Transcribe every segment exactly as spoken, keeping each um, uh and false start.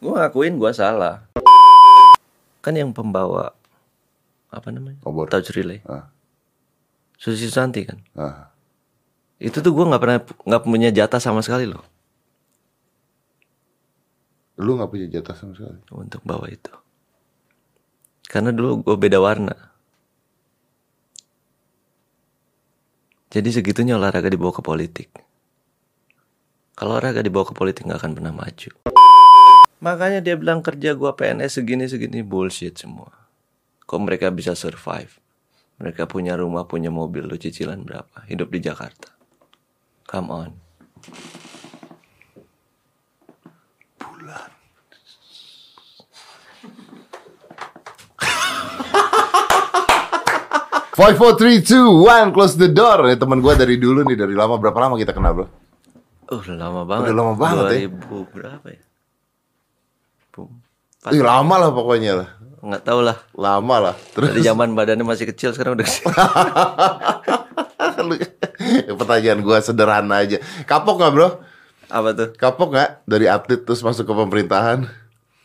Gue ngakuin gue salah. Kan yang pembawa apa namanya? Touch relay. Ah. Susi Susanti kan. Ah. Itu tuh gue nggak pernah nggak punya jatah sama sekali loh. Lu nggak punya jatah sama sekali untuk bawa itu. Karena dulu gue beda warna. Jadi segitunya olahraga dibawa ke politik. Kalau olahraga dibawa ke politik nggak akan pernah maju. Makanya dia bilang kerja gue P N S segini-segini, bullshit semua. Kok mereka bisa survive? Mereka punya rumah, punya mobil, lu cicilan berapa? Hidup di Jakarta. Come on. Bulan. five four three two one close the door. Ya, temen gue dari dulu nih, dari lama. Berapa lama kita kenal, bro? Oh, udah lama banget. Udah lama banget ya. dua ribu berapa ya? Ih, lama lah pokoknya lah. Nggak tahu lah. Lama lah. Terus dari zaman badannya masih kecil, sekarang udah kecil. Pertanyaan gue sederhana aja. Kapok nggak, bro? Apa tuh? Kapok nggak dari atlet terus masuk ke pemerintahan?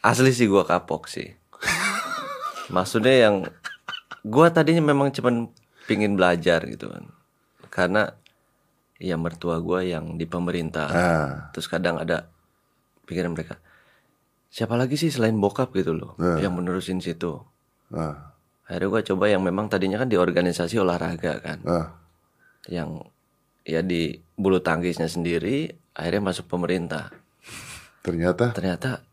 Asli sih gue kapok sih. Maksudnya yang gue tadinya memang cuman pingin belajar gitu kan. Karena ya mertua gue yang di pemerintah. Ah. Terus kadang ada pikiran mereka, siapa lagi sih selain bokap gitu loh, uh. yang menerusin situ. Uh. Akhirnya gue coba yang memang tadinya kan di organisasi olahraga kan. Uh. Yang ya di bulu tangkisnya sendiri, akhirnya masuk pemerintah. Ternyata? Ternyata,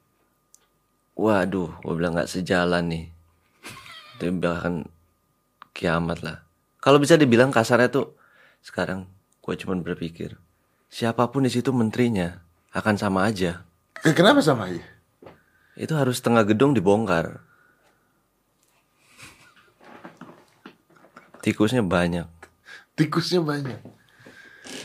waduh, gue bilang gak sejalan nih. Itu bahkan kiamat lah. Kalau bisa dibilang kasarnya tuh, sekarang gue cuma berpikir, siapapun di situ menterinya akan sama aja. Kenapa sama aja? Itu harus setengah gedung dibongkar. Tikusnya banyak. Tikusnya banyak.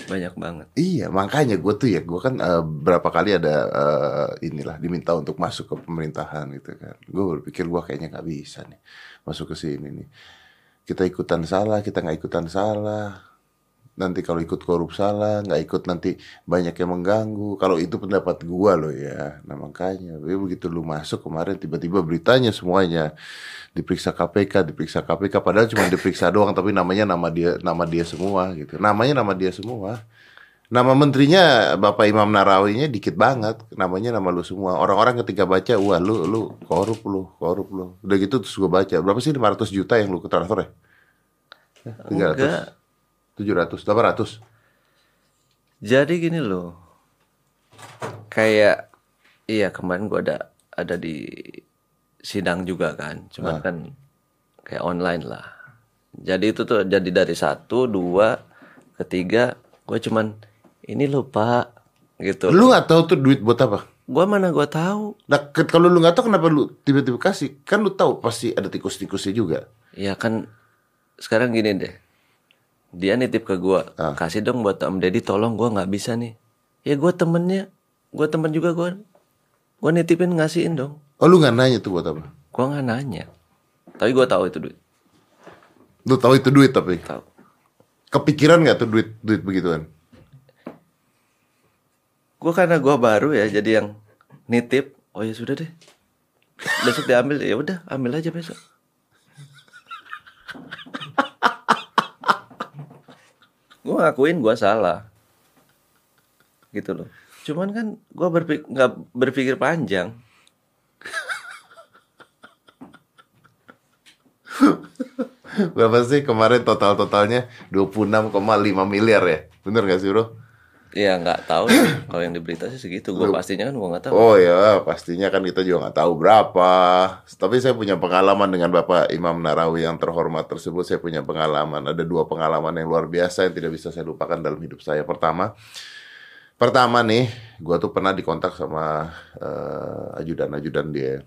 Banyak banget. Iya, makanya gue tuh ya, gue kan uh, berapa kali ada uh, inilah diminta untuk masuk ke pemerintahan gitu kan. Gue berpikir gue kayaknya nggak bisa nih masuk ke sini nih. Kita ikutan salah, kita nggak ikutan salah. Nanti kalau ikut korup salah, nggak ikut nanti banyak yang mengganggu. Kalau itu pendapat gua loh ya. Nah makanya begitu lu masuk kemarin tiba-tiba beritanya semuanya diperiksa K P K, diperiksa K P K. Padahal cuma diperiksa doang, tapi namanya nama dia, nama dia semua gitu. Namanya nama dia semua. Nama menterinya Bapak Imam Narawinya dikit banget. Namanya nama lu semua. Orang-orang ketika baca, wah lu lu korup lu, korup lu. Udah gitu terus gua baca, berapa sih lima ratus juta yang lu ke transfer ya? tiga ratus. tujuh ratus, delapan ratus. Jadi gini loh, kayak iya kemarin gue ada ada di sidang juga kan, cuman nah. kan kayak online lah. Jadi itu tuh jadi dari satu, dua, ketiga, gue cuman ini loh pak gitu. Lu nggak tahu tuh duit buat apa? Gue mana gue tahu. Nah kalau lu nggak tahu kenapa lu tiba-tiba kasih? Kan lu tahu pasti ada tikus-tikusnya juga. Iya kan sekarang gini deh. Dia nitip ke gue, ah. kasih dong buat Om Deddy, tolong gue gak bisa nih. Ya gue temennya, gue temen juga gue. Gue nitipin ngasihin dong. Oh lu gak nanya tuh buat apa? Gue gak nanya. Tapi gue tahu itu duit. Lu tahu itu duit tapi? Tahu. Kepikiran gak tuh duit duit begituan? Gue karena gue baru ya, jadi yang nitip, oh ya sudah deh. Besok diambil, ya udah ambil aja besok. Gue ngakuin gue salah gitu loh, cuman kan gue berpik- nggak berpikir panjang. Berapa sih kemarin total-totalnya? Dua puluh enam koma lima miliar ya, bener nggak sih bro? Iya nggak tahu. Kalau yang diberita sih segitu, gue pastinya kan gue nggak tahu. Oh ya pastinya kan kita juga nggak tahu berapa, tapi saya punya pengalaman dengan Bapak Imam Narawi yang terhormat tersebut. Saya punya pengalaman, ada dua pengalaman yang luar biasa yang tidak bisa saya lupakan dalam hidup saya. Pertama, pertama nih, gue tuh pernah dikontak sama uh, ajudan-ajudan dia.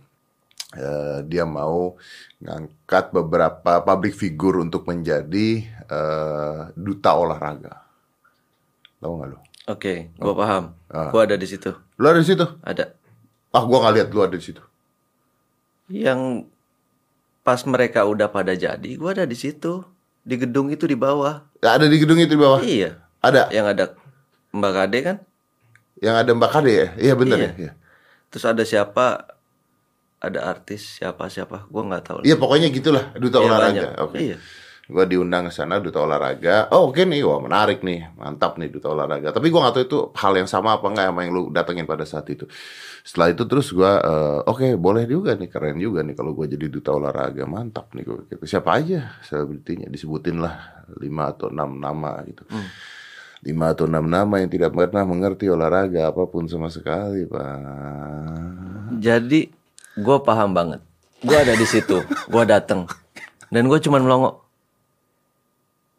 Uh, dia mau ngangkat beberapa public figure untuk menjadi uh, duta olahraga. Tahu nggak lo? Oke, okay, gue paham. Ah. Gue ada di situ. Lo ada di situ? Ada. Ah, gue nggak lihat lo ada di situ. Yang pas mereka udah pada jadi, gue ada di situ. Di gedung itu di bawah. Ya, ada di gedung itu di bawah? Iya. Ada. Yang ada Mbak Kade kan? Yang ada Mbak Kade ya? Iya benar iya. ya. Terus ada siapa? Ada artis siapa-siapa, gue nggak tahu. Iya pokoknya gitulah duta iya, olahraga. Oke. Okay. Iya. Gue diundang ke sana duta olahraga. Oh oke okay nih, wah menarik nih, mantap nih duta olahraga. Tapi gue nggak tahu itu hal yang sama apa nggak sama yang lu datengin pada saat itu. Setelah itu terus gue uh, oke okay, boleh juga nih, keren juga nih kalau gue jadi duta olahraga, mantap nih gue. Siapa aja selebritinya disebutin lah lima atau enam nama gitu. Hmm. Lima atau enam nama yang tidak pernah mengerti olahraga apapun sama sekali, Pak. Jadi gue paham banget. Gue ada di situ. Gue dateng dan gue cuman melongo.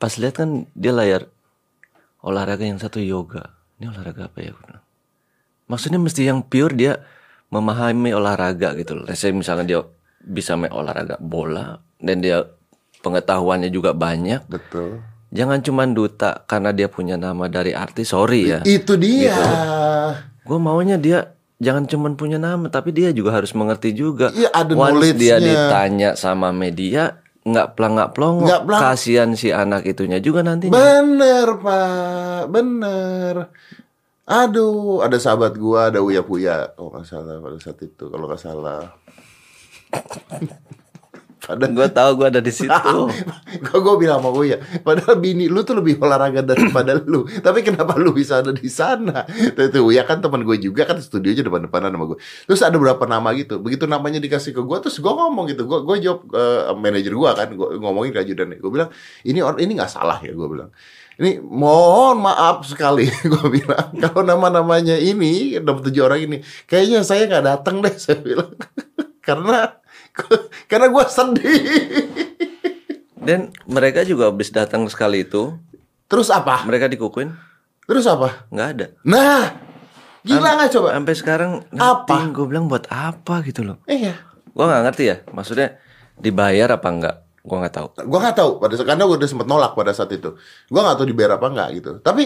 Pas lihat kan dia layar olahraga yang satu yoga. Ini olahraga apa ya? Maksudnya mesti yang pure dia memahami olahraga gitu loh. Saya misalnya dia bisa main olahraga bola dan dia pengetahuannya juga banyak. Betul. Jangan cuman duta karena dia punya nama dari artis. Sorry ya. Itu dia. Gitu. Gue maunya dia jangan cuman punya nama, tapi dia juga harus mengerti juga. Iya, ada knowledge-nya. Dia ditanya sama media, nggak pelangak pelongo. Kasian si anak itunya juga nantinya. Bener Pak, bener. Aduh, ada sahabat gua, ada Uya Puya. Oh nggak salah pada saat itu, kalau nggak salah. Padahal gue tahu gue ada di situ. Gue gue bilang sama gue ya, padahal bini lu tuh lebih olahraga daripada lu. Tapi kenapa lu bisa ada di sana? Itu ya kan teman gue juga kan studionya depan-depanan sama gue. Terus ada berapa nama gitu. Begitu namanya dikasih ke gue, terus gue ngomong gitu. Gue gue jawab uh, manajer gue kan, gue ngomongin ke ajudannya. Gue bilang ini orang ini nggak salah ya, gue bilang. Ini mohon maaf sekali gue bilang kalau nama-namanya ini enam tujuh orang ini kayaknya saya nggak datang deh saya bilang karena karena gue sedih. Dan mereka juga habis datang sekali itu. Terus apa? Mereka dikukuin. Terus apa? Nggak ada. Nah, gila nggak coba? Sampai sekarang apa? Gue bilang buat apa gitu loh? Iya. Gue nggak ngerti ya. Maksudnya dibayar apa enggak? Gue nggak tahu. Gue nggak tahu. Pada karena gue udah sempat nolak pada saat itu. Gue nggak tahu dibayar apa enggak gitu. Tapi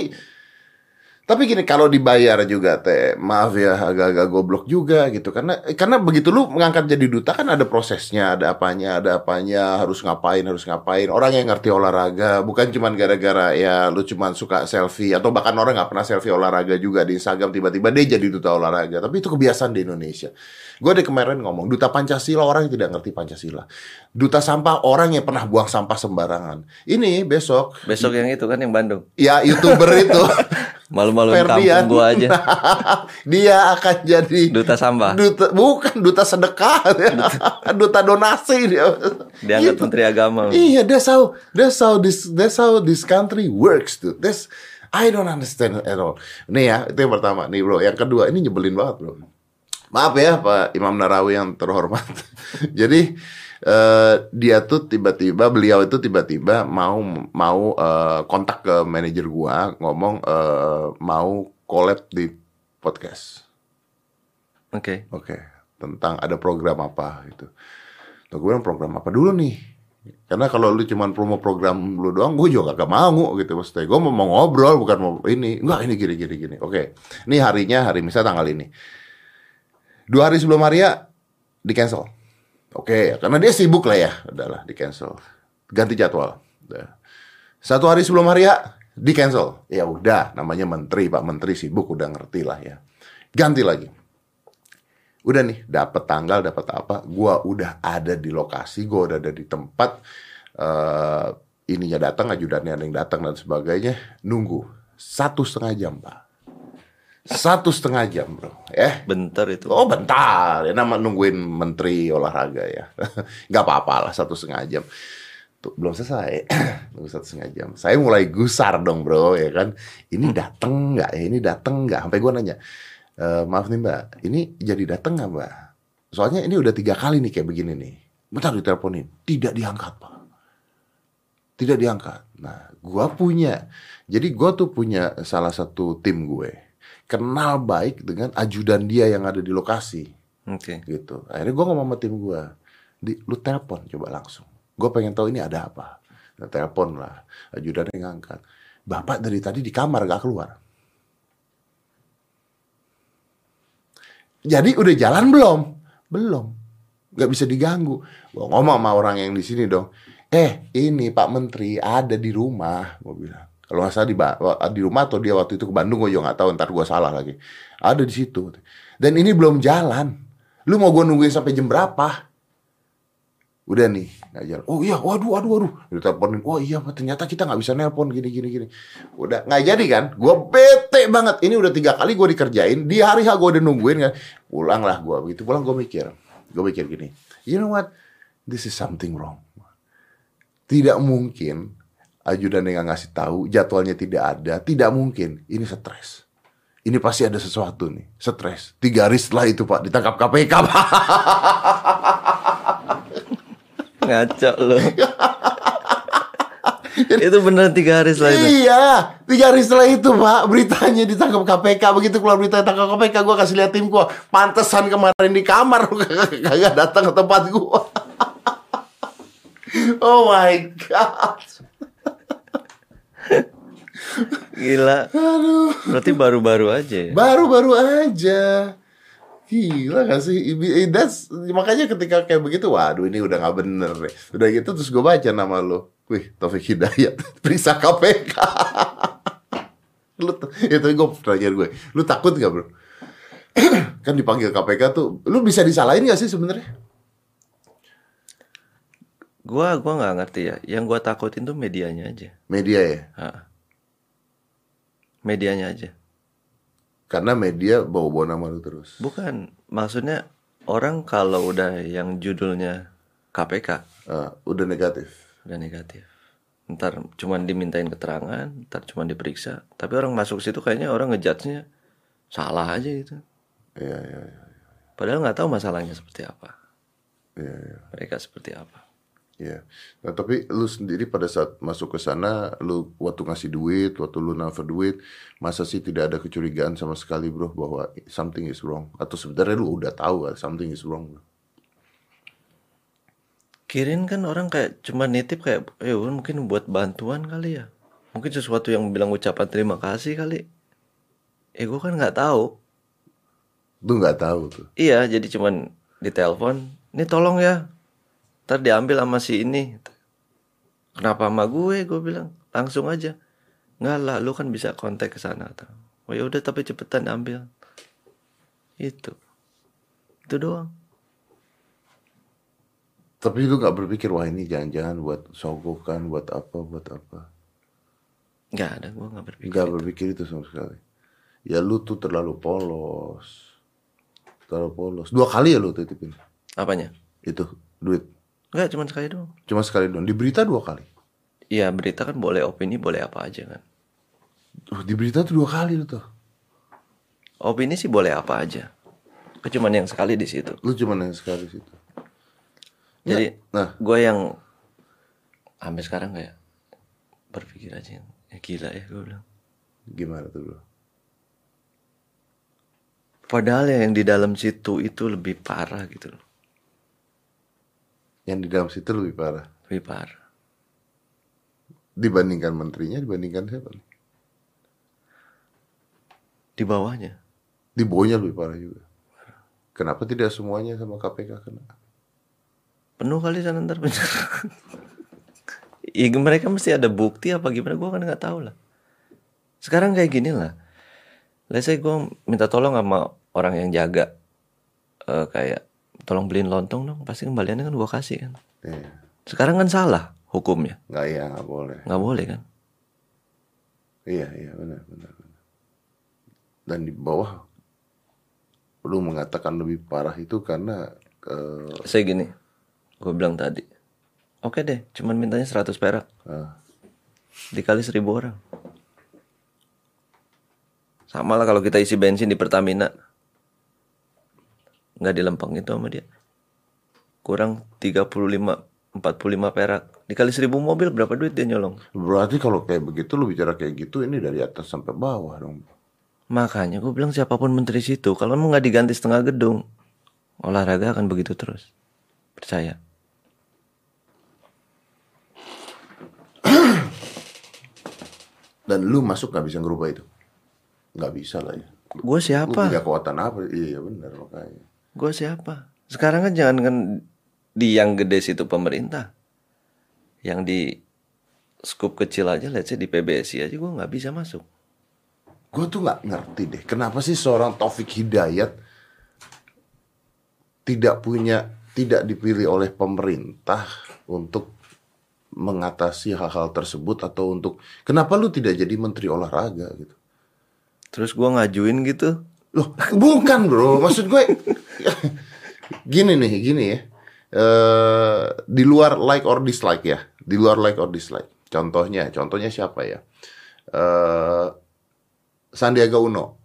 Tapi gini, kalau dibayar juga teh, maaf ya agak-agak goblok juga gitu. Karena karena begitu lu mengangkat jadi duta kan ada prosesnya, ada apanya, ada apanya, harus ngapain, harus ngapain. Orang yang ngerti olahraga, bukan cuman gara-gara ya lu cuman suka selfie. Atau bahkan orang gak pernah selfie olahraga juga di Instagram, tiba-tiba dia jadi duta olahraga. Tapi itu kebiasaan di Indonesia. Gue ada kemarin ngomong, duta Pancasila orang yang tidak ngerti Pancasila. Duta sampah orang yang pernah buang sampah sembarangan. Ini besok. Besok yang itu kan yang Bandung. Ya, YouTuber itu. Malu-maluin kampung gua aja. Dia akan jadi duta sampah. Duta, bukan duta sedekah. Duta donasi dia. Dianggap gitu. Menteri agama. Iya, that's how that's how this that's how this country works dude. That's I don't understand at all. Nih ya, itu yang pertama. Nih bro, yang kedua ini nyebelin banget bro. Maaf ya Pak Imam Narawi yang terhormat. Jadi Uh, dia tuh tiba-tiba beliau itu tiba-tiba mau mau uh, kontak ke manajer gua ngomong uh, mau collab di podcast. Oke. Okay. Oke. Okay. Tentang ada program apa gitu. Tuh gua bilang program apa dulu nih? Karena kalau lu cuman promo program lu doang gua juga gak mau gitu maksudnya. Gua mau, mau ngobrol bukan mau ini. Enggak ini gini-gini gini. Oke. Okay. Ini harinya hari misal tanggal ini. Dua hari sebelum Maria di cancel. Oke, okay, karena dia sibuk lah ya, udahlah di cancel, ganti jadwal. Udah. Satu hari sebelum hari ya di cancel, ya udah, namanya menteri Pak Menteri sibuk udah ngerti lah ya, ganti lagi. Udah nih, dapat tanggal, dapat apa? Gua udah ada di lokasi, gua udah ada di tempat. Uh, ininya datang, ajudannya ada yang datang dan sebagainya. Nunggu satu setengah jam Pak. Satu setengah jam bro, eh bentar itu. Oh bentar, ya nama nungguin menteri olahraga ya, nggak apa-apa lah satu setengah jam. Tuh belum selesai, nunggu satu setengah jam. Saya mulai gusar dong bro, ya kan. Ini dateng nggak? Ya ini dateng nggak? Sampai gue nanya, e, maaf nih mbak, ini jadi dateng nggak mbak? Soalnya ini udah tiga kali nih kayak begini nih. Bentar diteleponin, tidak diangkat Pak. Tidak diangkat. Nah, gue punya, jadi gue tuh punya salah satu tim gue. Kenal baik dengan ajudan dia yang ada di lokasi, okay. Gitu. Akhirnya gue ngomong sama tim gue, lu telepon coba langsung. Gue pengen tahu ini ada apa. Nah, telepon lah, ajudannya ngangkat. Bapak dari tadi di kamar gak keluar. Jadi udah jalan belum? Belum. Gak bisa diganggu. Gue ngomong sama orang yang di sini dong. Eh, ini Pak Menteri ada di rumah, gue bilang. Kalau nggak salah di, di rumah atau dia waktu itu ke Bandung, gue juga nggak tahu, ntar gue salah lagi. Ada di situ. Dan ini belum jalan. Lu mau gue nungguin sampai jam berapa? Udah nih, nggak jalan. Oh iya, waduh, waduh, waduh. Udah teleponin. Oh iya, ternyata kita nggak bisa nelpon gini, gini, gini. Udah nggak jadi kan? Gue bete banget. Ini udah tiga kali gue dikerjain. Di hari H gue udah nungguin kan. Pulang lah gue. Begitu pulang gue mikir, gue mikir gini. You know what? This is something wrong. Tidak mungkin. Ajudan yang ngasih tahu, jadwalnya tidak ada, tidak mungkin. Ini stres. Ini pasti ada sesuatu nih, stres. Tiga hari setelah itu Pak ditangkap K P K. Pak. Ngaco loh. Itu bener tiga hari setelah itu. Iya, tiga hari setelah itu Pak beritanya ditangkap K P K. Begitu keluar berita tangkap K P K, gue kasih lihat tim gue. Pantesan kemarin di kamar kagak datang ke tempat gue. Oh my God. Gila. Aduh. Berarti baru-baru aja ya? Baru-baru aja. Gila gak sih? That's, makanya ketika kayak begitu, waduh ini udah gak bener deh. Udah gitu terus gue baca nama lo. Wih, Taufik Hidayat periksa K P K. Lu, itu gue tanya gue, lu takut gak bro? Kan dipanggil K P K tuh, lu bisa disalahin gak sih sebenarnya? Gua gua nggak ngerti ya. Yang gua takutin tuh medianya aja. Media ya? Ha. Medianya aja. Karena media bawa-bawa nama lu terus. Bukan, maksudnya orang kalau udah yang judulnya K P K, uh, udah negatif. Udah negatif. Ntar cuman dimintain keterangan, ntar cuman diperiksa. Tapi orang masuk situ kayaknya orang ngejudge-nya salah aja gitu. Iya, iya, iya. Padahal nggak tahu masalahnya seperti apa. Iya, iya. Mereka seperti apa? Ya, nah, tapi lu sendiri pada saat masuk ke sana, lu waktu ngasih duit, waktu lu naver duit, masa sih tidak ada kecurigaan sama sekali bro bahwa something is wrong? Atau sebenarnya lu udah tahu something is wrong bro? Kirain kan orang kayak cuma nitip kayak, eh mungkin buat bantuan kali ya, mungkin sesuatu yang bilang ucapan terima kasih kali. Eh gua kan nggak tahu. Lu nggak tahu tuh? Iya, jadi cuman ditelepon, ini tolong ya. Ntar diambil sama si ini. Kenapa sama gue? Gue bilang langsung aja. Nggak lah, lu kan bisa kontak ke sana. Oh ya udah, tapi cepetan ambil. Itu, itu doang. Tapi lu nggak berpikir wah ini jangan-jangan buat sogokan, buat apa, buat apa? Nggak ada, gue nggak berpikir. Nggak berpikir itu sama sekali. Ya lu tuh terlalu polos, terlalu polos. Dua kali ya lu titipin. Apanya? Itu duit. Enggak, cuma sekali doang. Cuma sekali doang. Di berita dua kali. Iya, berita kan boleh opini, boleh apa aja kan. Oh, di berita tuh dua kali lu tuh. Opini sih boleh apa aja. Cuma yang sekali di situ. Lu cuma yang sekali di situ. Jadi, nah, gue yang sampai sekarang kayak berpikir aja yang ya gila ya gue bilang. Gimana tuh bro? Padahal yang di dalam situ itu lebih parah gitu loh. Yang di dalam situ lebih parah. Lebih parah. Dibandingkan menterinya, dibandingkan siapa nih? Di bawahnya. Di bawahnya lebih parah juga. Kenapa tidak semuanya sama K P K kena? Penuh kali sana ntar penjara. Ya, mereka mesti ada bukti apa gimana, gue kan nggak tahu lah. Sekarang kayak gini lah. Let's say gue minta tolong sama orang yang jaga uh, kayak. Tolong beliin lontong dong, pasti kembaliannya kan gua kasih kan. Iya. Sekarang kan salah hukumnya. Nggak, iya, nggak boleh. Nggak boleh kan? Iya, iya, benar, benar, benar. Dan di bawah, lu mengatakan lebih parah itu karena... Uh... Saya gini, gua bilang tadi, oke okay deh, cuman mintanya seratus perak. Uh. Dikali seribu orang. Sama lah kalau kita isi bensin di Pertamina. Nggak dilempeng itu sama dia. Kurang tiga puluh lima, empat puluh lima perak. Dikali seribu mobil berapa duit dia nyolong. Berarti kalau kayak begitu lu bicara kayak gitu, ini dari atas sampai bawah dong. Makanya gue bilang siapapun menteri situ, kalau emang nggak diganti setengah gedung, olahraga akan begitu terus. Percaya. Dan lu masuk nggak bisa ngerubah itu? Nggak bisa lah ya. Gue siapa? Lu punya kekuatan apa? Iya benar makanya. Gue siapa? Sekarang kan jangan kan di yang gede situ pemerintah. Yang di skup kecil aja, let's say di P B S I aja gue nggak bisa masuk. Gue tuh nggak ngerti deh, kenapa sih seorang Taufik Hidayat tidak punya, tidak dipilih oleh pemerintah untuk mengatasi hal-hal tersebut, atau untuk kenapa lu tidak jadi menteri olahraga gitu? Terus gue ngajuin gitu? Loh, bukan bro, maksud gue gini nih, gini ya. Uh, di luar like or dislike ya, di luar like or dislike. Contohnya, contohnya siapa ya? Uh, Sandiaga Uno.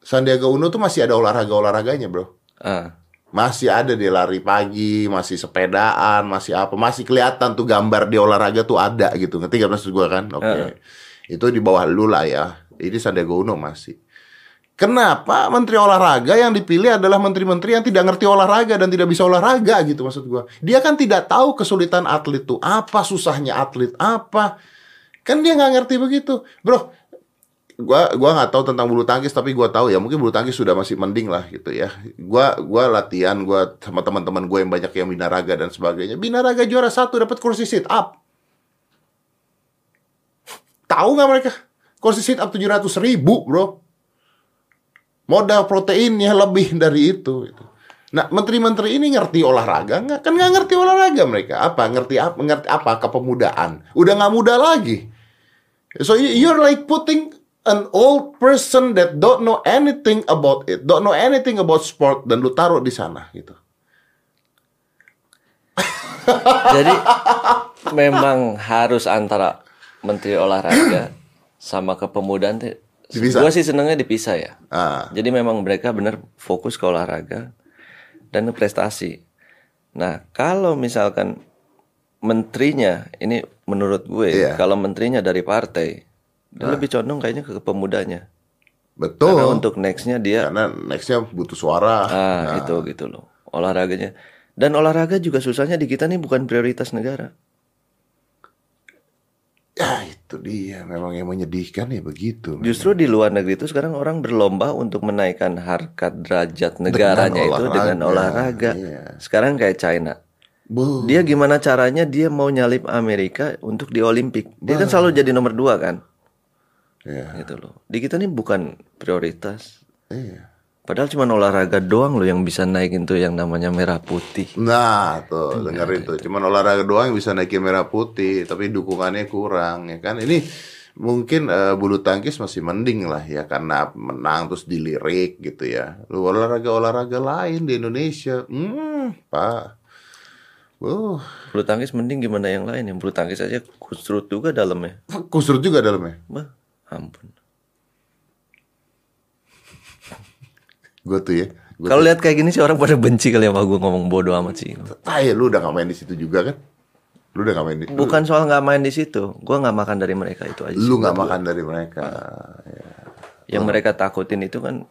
Sandiaga Uno tuh masih ada olahraga-olahraganya bro. Uh. Masih ada dia lari pagi, masih sepedaan, masih apa, masih kelihatan tuh gambar dia olahraga tuh ada gitu. Ngerti gak maksud gua kan? Oke, okay. uh. Itu di bawah lu lah ya. Ini Sandiaga Uno masih. Kenapa menteri olahraga yang dipilih adalah menteri-menteri yang tidak ngerti olahraga dan tidak bisa olahraga gitu maksud gua. Dia kan tidak tahu kesulitan atlet tuh apa, susahnya atlet apa. Kan dia nggak ngerti begitu. Bro, gua gua nggak tahu tentang bulu tangkis, tapi gua tahu ya mungkin bulu tangkis sudah masih mending lah gitu ya. Gua gua latihan gua sama teman-teman gua yang banyak yang binaraga dan sebagainya. Binaraga juara satu dapat kursi sit up. Tahu nggak mereka? Kursi sit up tujuh ratus ribu, bro. Modal proteinnya lebih dari itu. Nah, menteri-menteri ini ngerti olahraga nggak? Kan nggak ngerti olahraga mereka. Apa? Ngerti apa? Ngerti apa? Kepemudaan. Udah nggak muda lagi. So you're like putting an old person that don't know anything about it, don't know anything about sport, dan lu taruh di sana gitu. Jadi memang harus antara menteri olahraga sama kepemudaan tuh. Gue sih senangnya dipisah ya. Ah. Jadi memang mereka benar fokus ke olahraga dan prestasi. Nah kalau misalkan menterinya, ini menurut gue, yeah. kalau menterinya dari partai, dia ah. lebih condong kayaknya ke pemudanya. Betul. Karena untuk nextnya dia. Karena nextnya butuh suara. Ah, nah. Itu gitu loh. Olahraganya. Dan olahraga juga susahnya di kita nih bukan prioritas negara. Ya itu dia, memang yang menyedihkan ya begitu. Justru memang. Di luar negeri itu sekarang orang berlomba untuk menaikkan harkat derajat negaranya dengan itu dengan olahraga. Iya. Sekarang kayak China. Bo. Dia gimana caranya dia mau nyalip Amerika untuk di Olimpik. Dia bah. Kan selalu jadi nomor dua kan. Iya. Gitu loh. Di kita nih bukan prioritas. Iya. Padahal cuma olahraga doang loh yang bisa naikin tuh yang namanya merah putih. Nah tuh dengar itu. itu Cuman olahraga doang yang bisa naikin merah putih. Tapi dukungannya kurang ya kan. Ini mungkin uh, bulu tangkis masih mending lah ya. Karena menang terus dilirik gitu ya. Lu olahraga-olahraga lain di Indonesia Hmm pak uh. Bulu tangkis mending gimana yang lain. Yang bulu tangkis aja kusrut juga dalamnya. Kusrut juga dalamnya? Bah, ampun. Gue tuh ya. Kalau lihat kayak gini sih orang pada benci kali sama gue ngomong bodoh amat sih. Tay, lu udah gak main di situ juga kan? Lu udah gak main di situ. Bukan soal gak main di situ, gue gak makan dari mereka itu aja. Lu gak makan dari mereka. Ya. Yang oh. mereka takutin itu kan,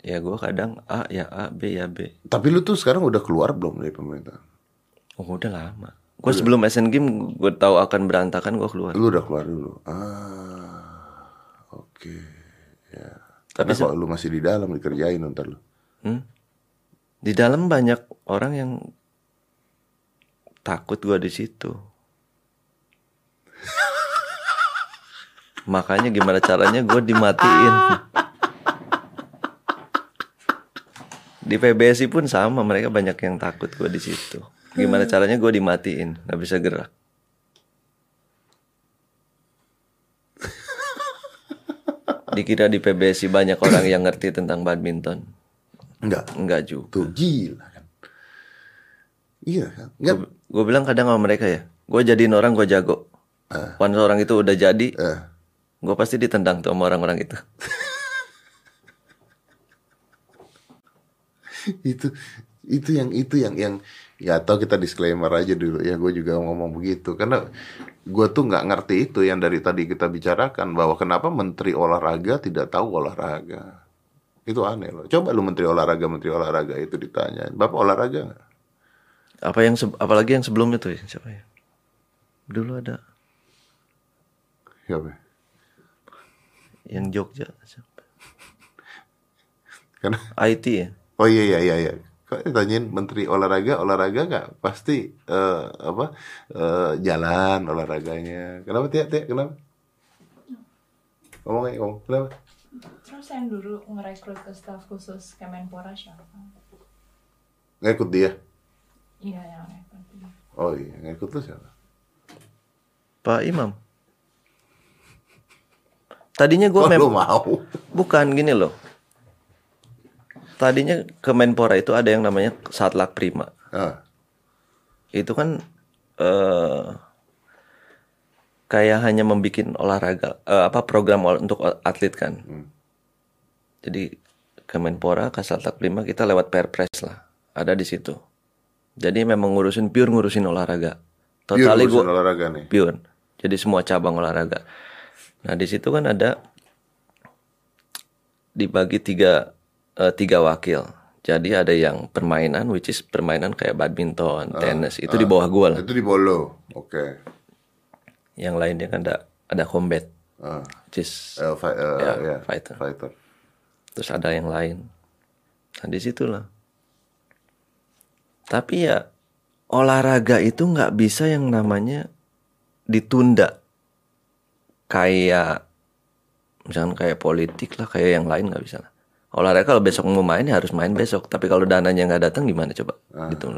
ya gue kadang A ya A, B ya B. Tapi lu tuh sekarang udah keluar belum dari pemerintahan? Oh udah lama. Gue sebelum Asian Games gue tahu akan berantakan gue keluar. Lu udah keluar dulu. Ah, oke. Okay. Ya. Tapi kalau lu masih di dalam dikerjain ntar lu. Hmm? Di dalam banyak orang yang takut gua di situ. Makanya gimana caranya gua dimatiin. Di P B S I pun sama, mereka banyak yang takut gua di situ. Gimana caranya gua dimatiin, nggak bisa gerak. Dikira di P B S I banyak orang yang ngerti tentang badminton. Enggak. Enggak juga. Tuh gila kan. Iya kan. Gue bilang kadang sama mereka ya. Gue jadiin orang gue jago. Kalau uh. orang itu udah jadi. Uh. Gue pasti ditendang tuh sama orang-orang itu. itu itu yang itu yang yang ya atau kita disclaimer aja dulu ya, gue juga ngomong begitu karena gue tuh nggak ngerti itu yang dari tadi kita bicarakan bahwa kenapa menteri olahraga tidak tahu olahraga. Itu aneh loh. Coba lu menteri olahraga menteri olahraga itu ditanyain, bapak olahraga nggak? Apa yang apalagi yang sebelumnya tuh siapa ya dulu ada siapa yang Jogja siapa? Karena I T ya. Oh iya iya iya Kalau ditanyain menteri olahraga, olahraga nggak? Pasti uh, apa uh, jalan olahraganya. Kenapa Tia? Tia kenapa? Ngomong kayak ngomong kenapa? Terus yang dulu ngerekrut ke staf khusus Kemenpora siapa? Ngikut dia? Iya yang ngikut dia. Oh iya, ngikut tuh siapa? Pak Imam. Tadinya gue memang mau. Bukan gini loh. Tadinya Kemenpora itu ada yang namanya Satlak Prima. Ah. Itu kan uh, kayak hanya membuat olahraga uh, apa program olah, untuk atlet kan. Hmm. Jadi Kemenpora ke Satlak Prima kita lewat Perpres lah. Ada di situ. Jadi memang ngurusin pure ngurusin olahraga. Totali gue olahraga nih. Pure. Jadi semua cabang olahraga. Nah di situ kan ada dibagi tiga Uh, tiga wakil. Jadi ada yang permainan, which is permainan kayak badminton, uh, tenis, itu uh, di bawah gua lah. Itu di bawah lo. Oke. Okay. Yang lainnya kan ada ada combat. Uh, which is uh, fi- uh, ya, yeah, fighter. fighter. Terus ada yang lain. Nah, di situlah. Tapi ya olahraga itu enggak bisa yang namanya ditunda. Kayak misalkan kayak politik lah, kayak yang lain enggak bisa lah. Olahraga kalau besok mau main ya harus main besok. Tapi kalau dananya nggak datang gimana coba? Uh. Gitu.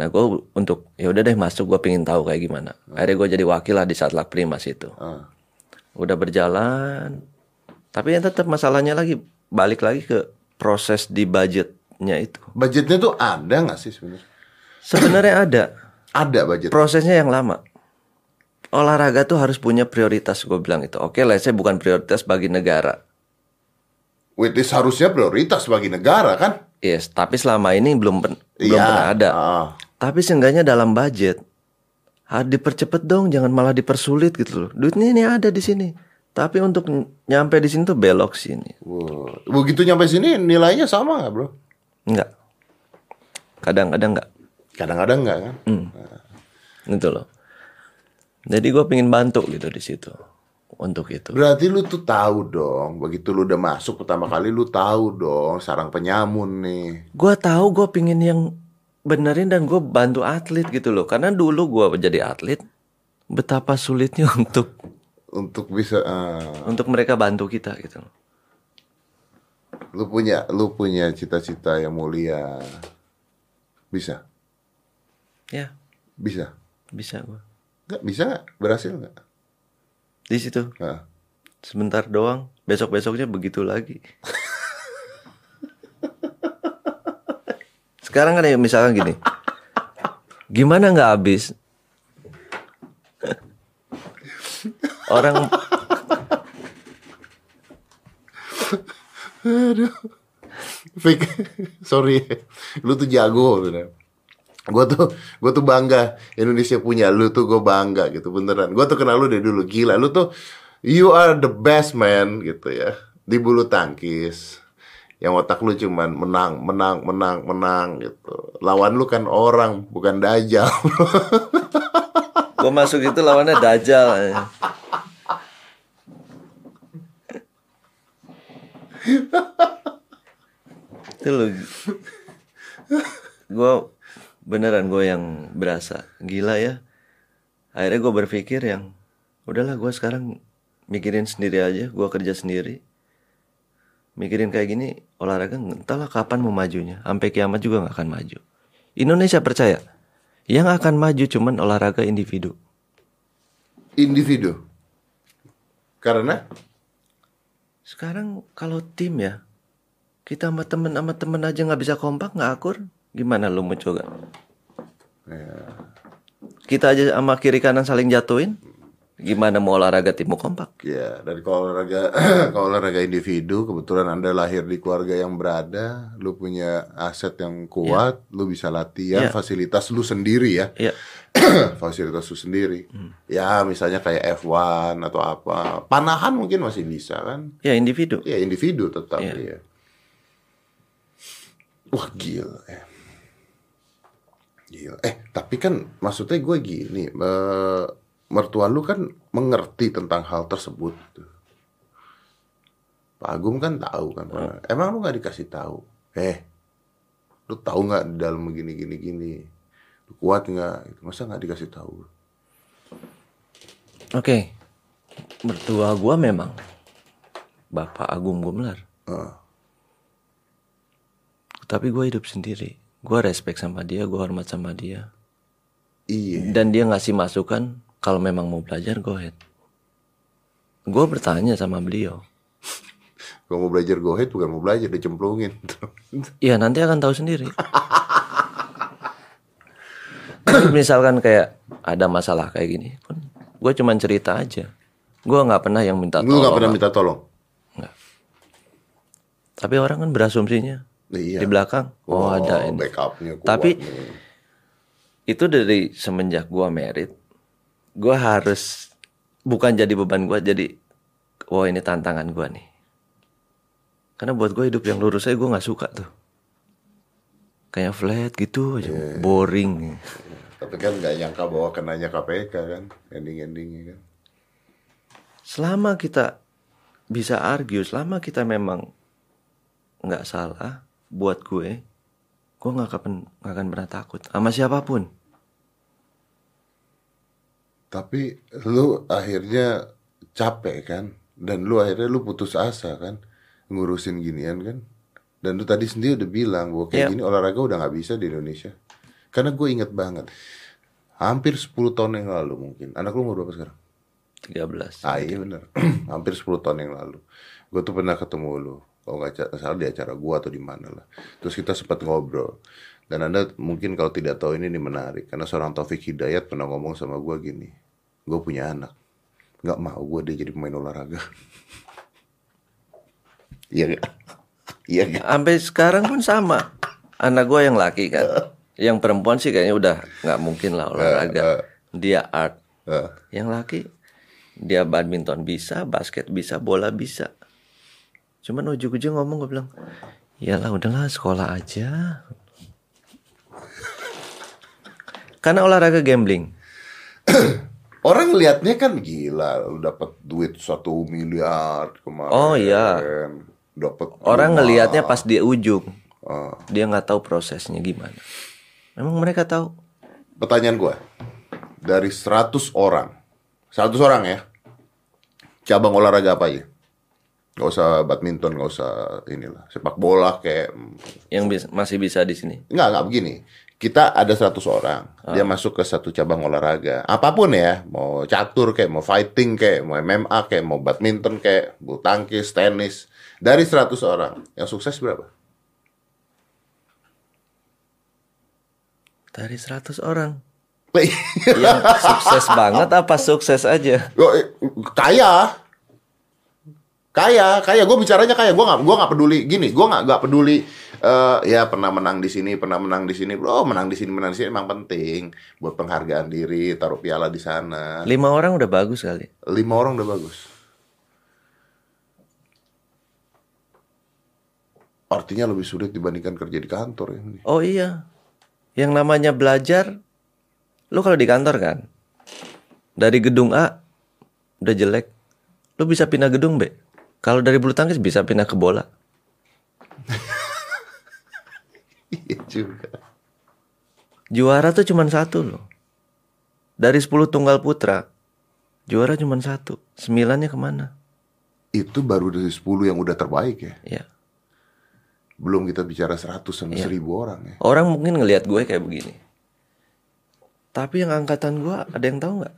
Nah gue untuk ya udah deh masuk, gue pengen tahu kayak gimana. Uh. Akhirnya gue jadi wakil lah di Satlak Prima situ. Uh. Udah berjalan. Tapi yang tetap masalahnya lagi balik lagi ke proses di budgetnya itu. Budgetnya tuh ada nggak sih sebenarnya? Sebenarnya ada. Ada budget. Prosesnya yang lama. Olahraga tuh harus punya prioritas, gue bilang itu. Oke lah, saya bukan prioritas bagi negara. Which is harusnya prioritas bagi negara kan? Yes, tapi selama ini belum pen- yeah. belum pernah ada. Uh. Tapi seenggaknya dalam budget harus dipercepat dong, jangan malah dipersulit gitu loh. Duitnya ini ada di sini, tapi untuk nyampe di sini tuh belok sini. Wow. Begitu nyampe sini nilainya sama nggak bro? Nggak. Kadang-kadang nggak. Kadang-kadang nggak kan? Hmm. Nah. Itu loh. Jadi gue pengen bantu gitu di situ. Untuk itu. Berarti lu tuh tahu dong, begitu lu udah masuk pertama kali lu tahu dong sarang penyamun nih. Gua tahu, gua pingin yang benerin dan gua bantu atlet gitu loh. Karena dulu gua jadi atlet, betapa sulitnya untuk untuk bisa uh, untuk mereka bantu kita gitu. Lu punya lu punya cita-cita yang mulia. Bisa? Ya. Bisa. Bisa gua. Enggak bisa, gak? Berhasil enggak? Di situ nah. Sebentar doang, besok-besoknya begitu lagi. Sekarang kan ya misalkan gini, gimana gak habis? Orang aduh Fik, sorry, lu tuh jago bener. Gue tuh, gue tuh bangga Indonesia punya lu tuh, gue bangga gitu beneran. Gue tuh kenal lu dari dulu, gila lu tuh, you are the best man gitu ya di bulu tangkis. Yang otak lu cuman menang, menang, menang, menang gitu. Lawan lu kan orang, bukan dajal. Gue masuk itu lawannya dajal. Itu lu, gue beneran gue yang berasa gila ya. Akhirnya gue berpikir yang udahlah, gue sekarang mikirin sendiri aja, gue kerja sendiri. Mikirin kayak gini olahraga entahlah kapan mau majunya, sampai kiamat juga gak akan maju. Indonesia percaya yang akan maju cuman olahraga individu. Individu? Karena? Sekarang kalau tim ya, kita sama temen sama temen aja gak bisa kompak, gak akur. Gimana lu mau coba? Ya. Kita aja sama kiri kanan saling jatuhin. Gimana mau olahraga tim kompak? Ya, dari kalau olahraga kalau olahraga individu, kebetulan Anda lahir di keluarga yang berada, lu punya aset yang kuat, ya. Lu bisa latihan, ya. Fasilitas lu sendiri ya. ya. Fasilitas lu sendiri. Hmm. Ya, misalnya kayak F satu atau apa. Panahan mungkin masih bisa kan? Ya, individu. Ya, individu tetap ya. ya. Wah, gila. Gila. Eh, tapi kan maksudnya gue gini, e, mertua lu kan mengerti tentang hal tersebut. Pak Agung kan tahu kan. Hmm. Emang lu gak dikasih tahu? Eh, lu tahu nggak dalam gini gini gini, lu kuat nggak? Masa nggak dikasih tahu? Oke, okay. Mertua gua memang Bapak Agung Gumlar. Uh. Tapi gua hidup sendiri, gua respect sama dia, gua hormat sama dia. Iya. Dan dia ngasih masukan kalau memang mau belajar go ahead. Gua bertanya sama beliau. Kalau mau belajar go ahead, bukan mau belajar, dicemplungin. Iya, nanti akan tahu sendiri. Misalkan kayak ada masalah kayak gini pun, gue cuma cerita aja. Gue nggak pernah yang minta tolong. Lu nggak pernah minta tolong? Nggak. Tapi orang kan berasumsinya iya. Di belakang, oh, oh ada ini. Backupnya kuat. Tapi nih. Itu dari semenjak gue married, gue harus bukan jadi beban gue, jadi wah, oh, ini tantangan gue nih. Karena buat gue hidup yang lurus aja gue gak suka tuh. Kayak flat gitu aja, yeah. Boring. Tapi kan gak nyangka bahwa kenanya K P K kan, ending-endingnya kan. Selama kita bisa argue, selama kita memang gak salah, buat gue, gue gak akan, gak akan pernah takut sama siapapun. Tapi lu akhirnya capek kan, dan lu akhirnya lu putus asa kan, ngurusin ginian kan. Dan lu tadi sendiri udah bilang bahwa kayak yeah. Gini olahraga udah gak bisa di Indonesia. Karena gue inget banget, hampir sepuluh tahun yang lalu mungkin. Anak lu umur berapa sekarang? tiga belas. Ah iya bener. Hampir sepuluh tahun yang lalu gue tuh pernah ketemu lu, kalau gak salah di acara gue atau di mana lah. Terus kita sempat ngobrol. Dan Anda mungkin kalau tidak tahu ini, ini menarik. Karena seorang Taufik Hidayat pernah ngomong sama gue gini, gue punya anak, gak mau gue dia jadi pemain olahraga. Iya gak? Iya gak? Sampai sekarang pun sama. Anak gue yang laki kan, uh. yang perempuan sih kayaknya udah gak mungkin lah olahraga. uh, uh. Dia art. uh. Yang laki, dia badminton bisa, basket bisa, bola bisa. Cuman ujung-ujung ngomong, gue bilang iyalah udahlah sekolah aja. Karena olahraga gambling. Orang liatnya kan gila, lu dapat duit satu miliar kemarin. Oh iya. Dapet orang ngelihatnya pas di ujung, uh. dia nggak tahu prosesnya gimana. Memang mereka tahu. Pertanyaan gue, dari seratus orang, seratus orang ya, cabang olahraga apa aja? Gak usah badminton, gak usah inilah, sepak bola kayak. Yang bisa, masih bisa di sini? Nggak, nggak begini. Kita ada seratus orang, uh. dia masuk ke satu cabang olahraga, apapun ya, mau catur kayak, mau fighting kayak, mau M M A kayak, mau badminton kayak, bulu tangkis, tenis. Dari seratus orang, yang sukses berapa? Dari seratus orang? Yang sukses banget apa sukses aja? Kaya. Kaya, kaya. Gue bicaranya kaya. Gue gak, gue gak peduli. Gini, gue gak, gak peduli. Uh, ya pernah menang di sini, pernah menang di sini. Oh, menang di sini, menang di sini emang penting. Buat penghargaan diri, taruh piala di sana. Lima orang udah bagus kali. Lima orang udah bagus. Artinya lebih sulit dibandingkan kerja di kantor ya. Oh iya. Yang namanya belajar, lu kalau di kantor kan, dari gedung A udah jelek, lu bisa pindah gedung B. Kalau dari bulu tangkis bisa pindah ke bola. Iya juga. Juara tuh cuma satu loh. Dari sepuluh tunggal putra, juara cuma satu. Sembilannya kemana? Itu baru dari sepuluh yang udah terbaik ya. Iya. Belum kita bicara seratus sama seribu orang ya. Orang mungkin ngelihat gue kayak begini. Tapi yang angkatan gue ada yang tahu nggak?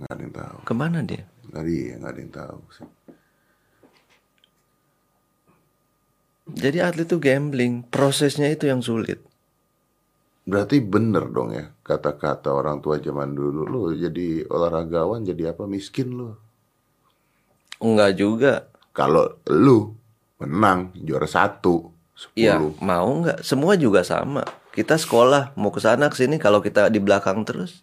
Nggak ada yang tahu. Kemana dia? Nggak dia, nggak ada yang tahu sih. Jadi atlet itu gambling, prosesnya itu yang sulit. Berarti bener dong ya kata-kata orang tua zaman dulu, lo jadi olahragawan jadi apa, miskin lo? Enggak juga. Kalau lu menang juara satu. Iya, mau nggak? Semua juga sama. Kita sekolah mau kesana kesini, kalau kita di belakang terus.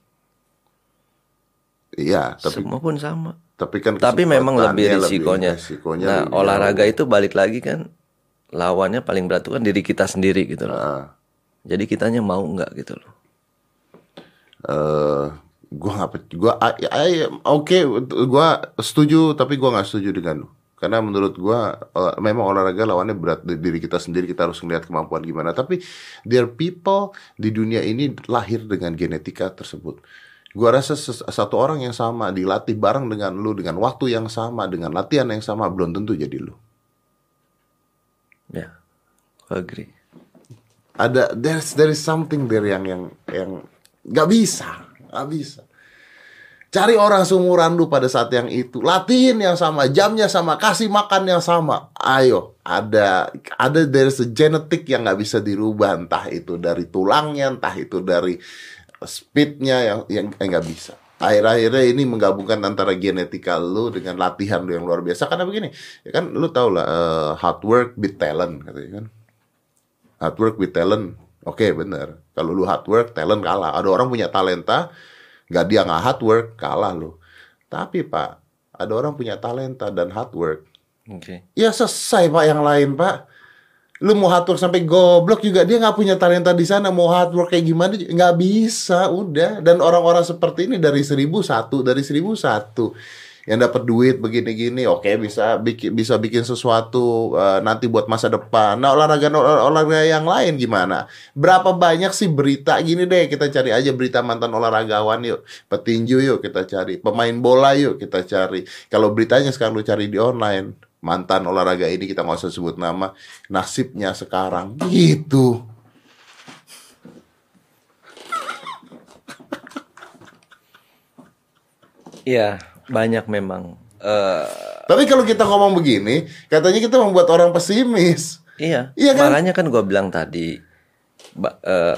Iya. Tapi, semua pun sama. Tapi kan. Tapi memang lebih risikonya. Lebih risikonya nah, lebih olahraga jauh. Itu balik lagi kan, lawannya paling berat itu kan diri kita sendiri gitu loh. Uh, Jadi kitanya mau nggak gitu loh. Uh, gua nggak, gua, oke, okay, gua setuju, tapi gua nggak setuju dengan lu. Karena menurut gua olah, memang olahraga lawannya berat diri kita sendiri, kita harus ngelihat kemampuan gimana. Tapi there people di dunia ini lahir dengan genetika tersebut. Gua rasa satu orang yang sama dilatih bareng dengan lu, dengan waktu yang sama, dengan latihan yang sama, belum tentu jadi lu. Ya, yeah, agree. Ada there's there is something there yang yang yang nggak bisa, nggak bisa. Cari orang seumuran lu pada saat yang itu, latihin yang sama, jamnya sama, kasih makan yang sama. Ayo, ada ada dari segenetik yang nggak bisa dirubah, entah itu dari tulangnya, entah itu dari speednya yang yang nggak eh, bisa. Akhir-akhirnya ini menggabungkan antara genetika lu dengan latihan lu yang luar biasa. Karena begini, ya kan lu tau lah, uh, hard work beat talent katanya kan. Hard work with talent, oke okay, bener. Kalau lu hard work, talent kalah. Ada orang punya talenta, nggak dia nggak hard work, kalah lu. Tapi pak, ada orang punya talenta dan hard work. Oke. Okay. Ya selesai pak yang lain pak. Lu mau hard work sampai goblok juga dia nggak punya talenta di sana. Mau hard work kayak gimana? Nggak bisa, udah. Dan orang-orang seperti ini dari seribu satu, dari seribu satu. Yang dapat duit begini-gini, oke okay, bisa bikin bisa bikin sesuatu uh, nanti buat masa depan. Nah olahraga olahraga yang lain gimana? Berapa banyak sih berita gini deh, kita cari aja berita mantan olahragawan yuk, petinju yuk kita cari, pemain bola yuk kita cari. Kalau beritanya sekarang lu cari di online, mantan olahraga ini kita nggak usah sebut nama, nasibnya sekarang gitu. Iya. Yeah. Banyak memang. Uh, Tapi kalau kita ngomong begini, katanya kita membuat orang pesimis. Iya. Iya kan? Makanya kan gue bilang tadi, uh,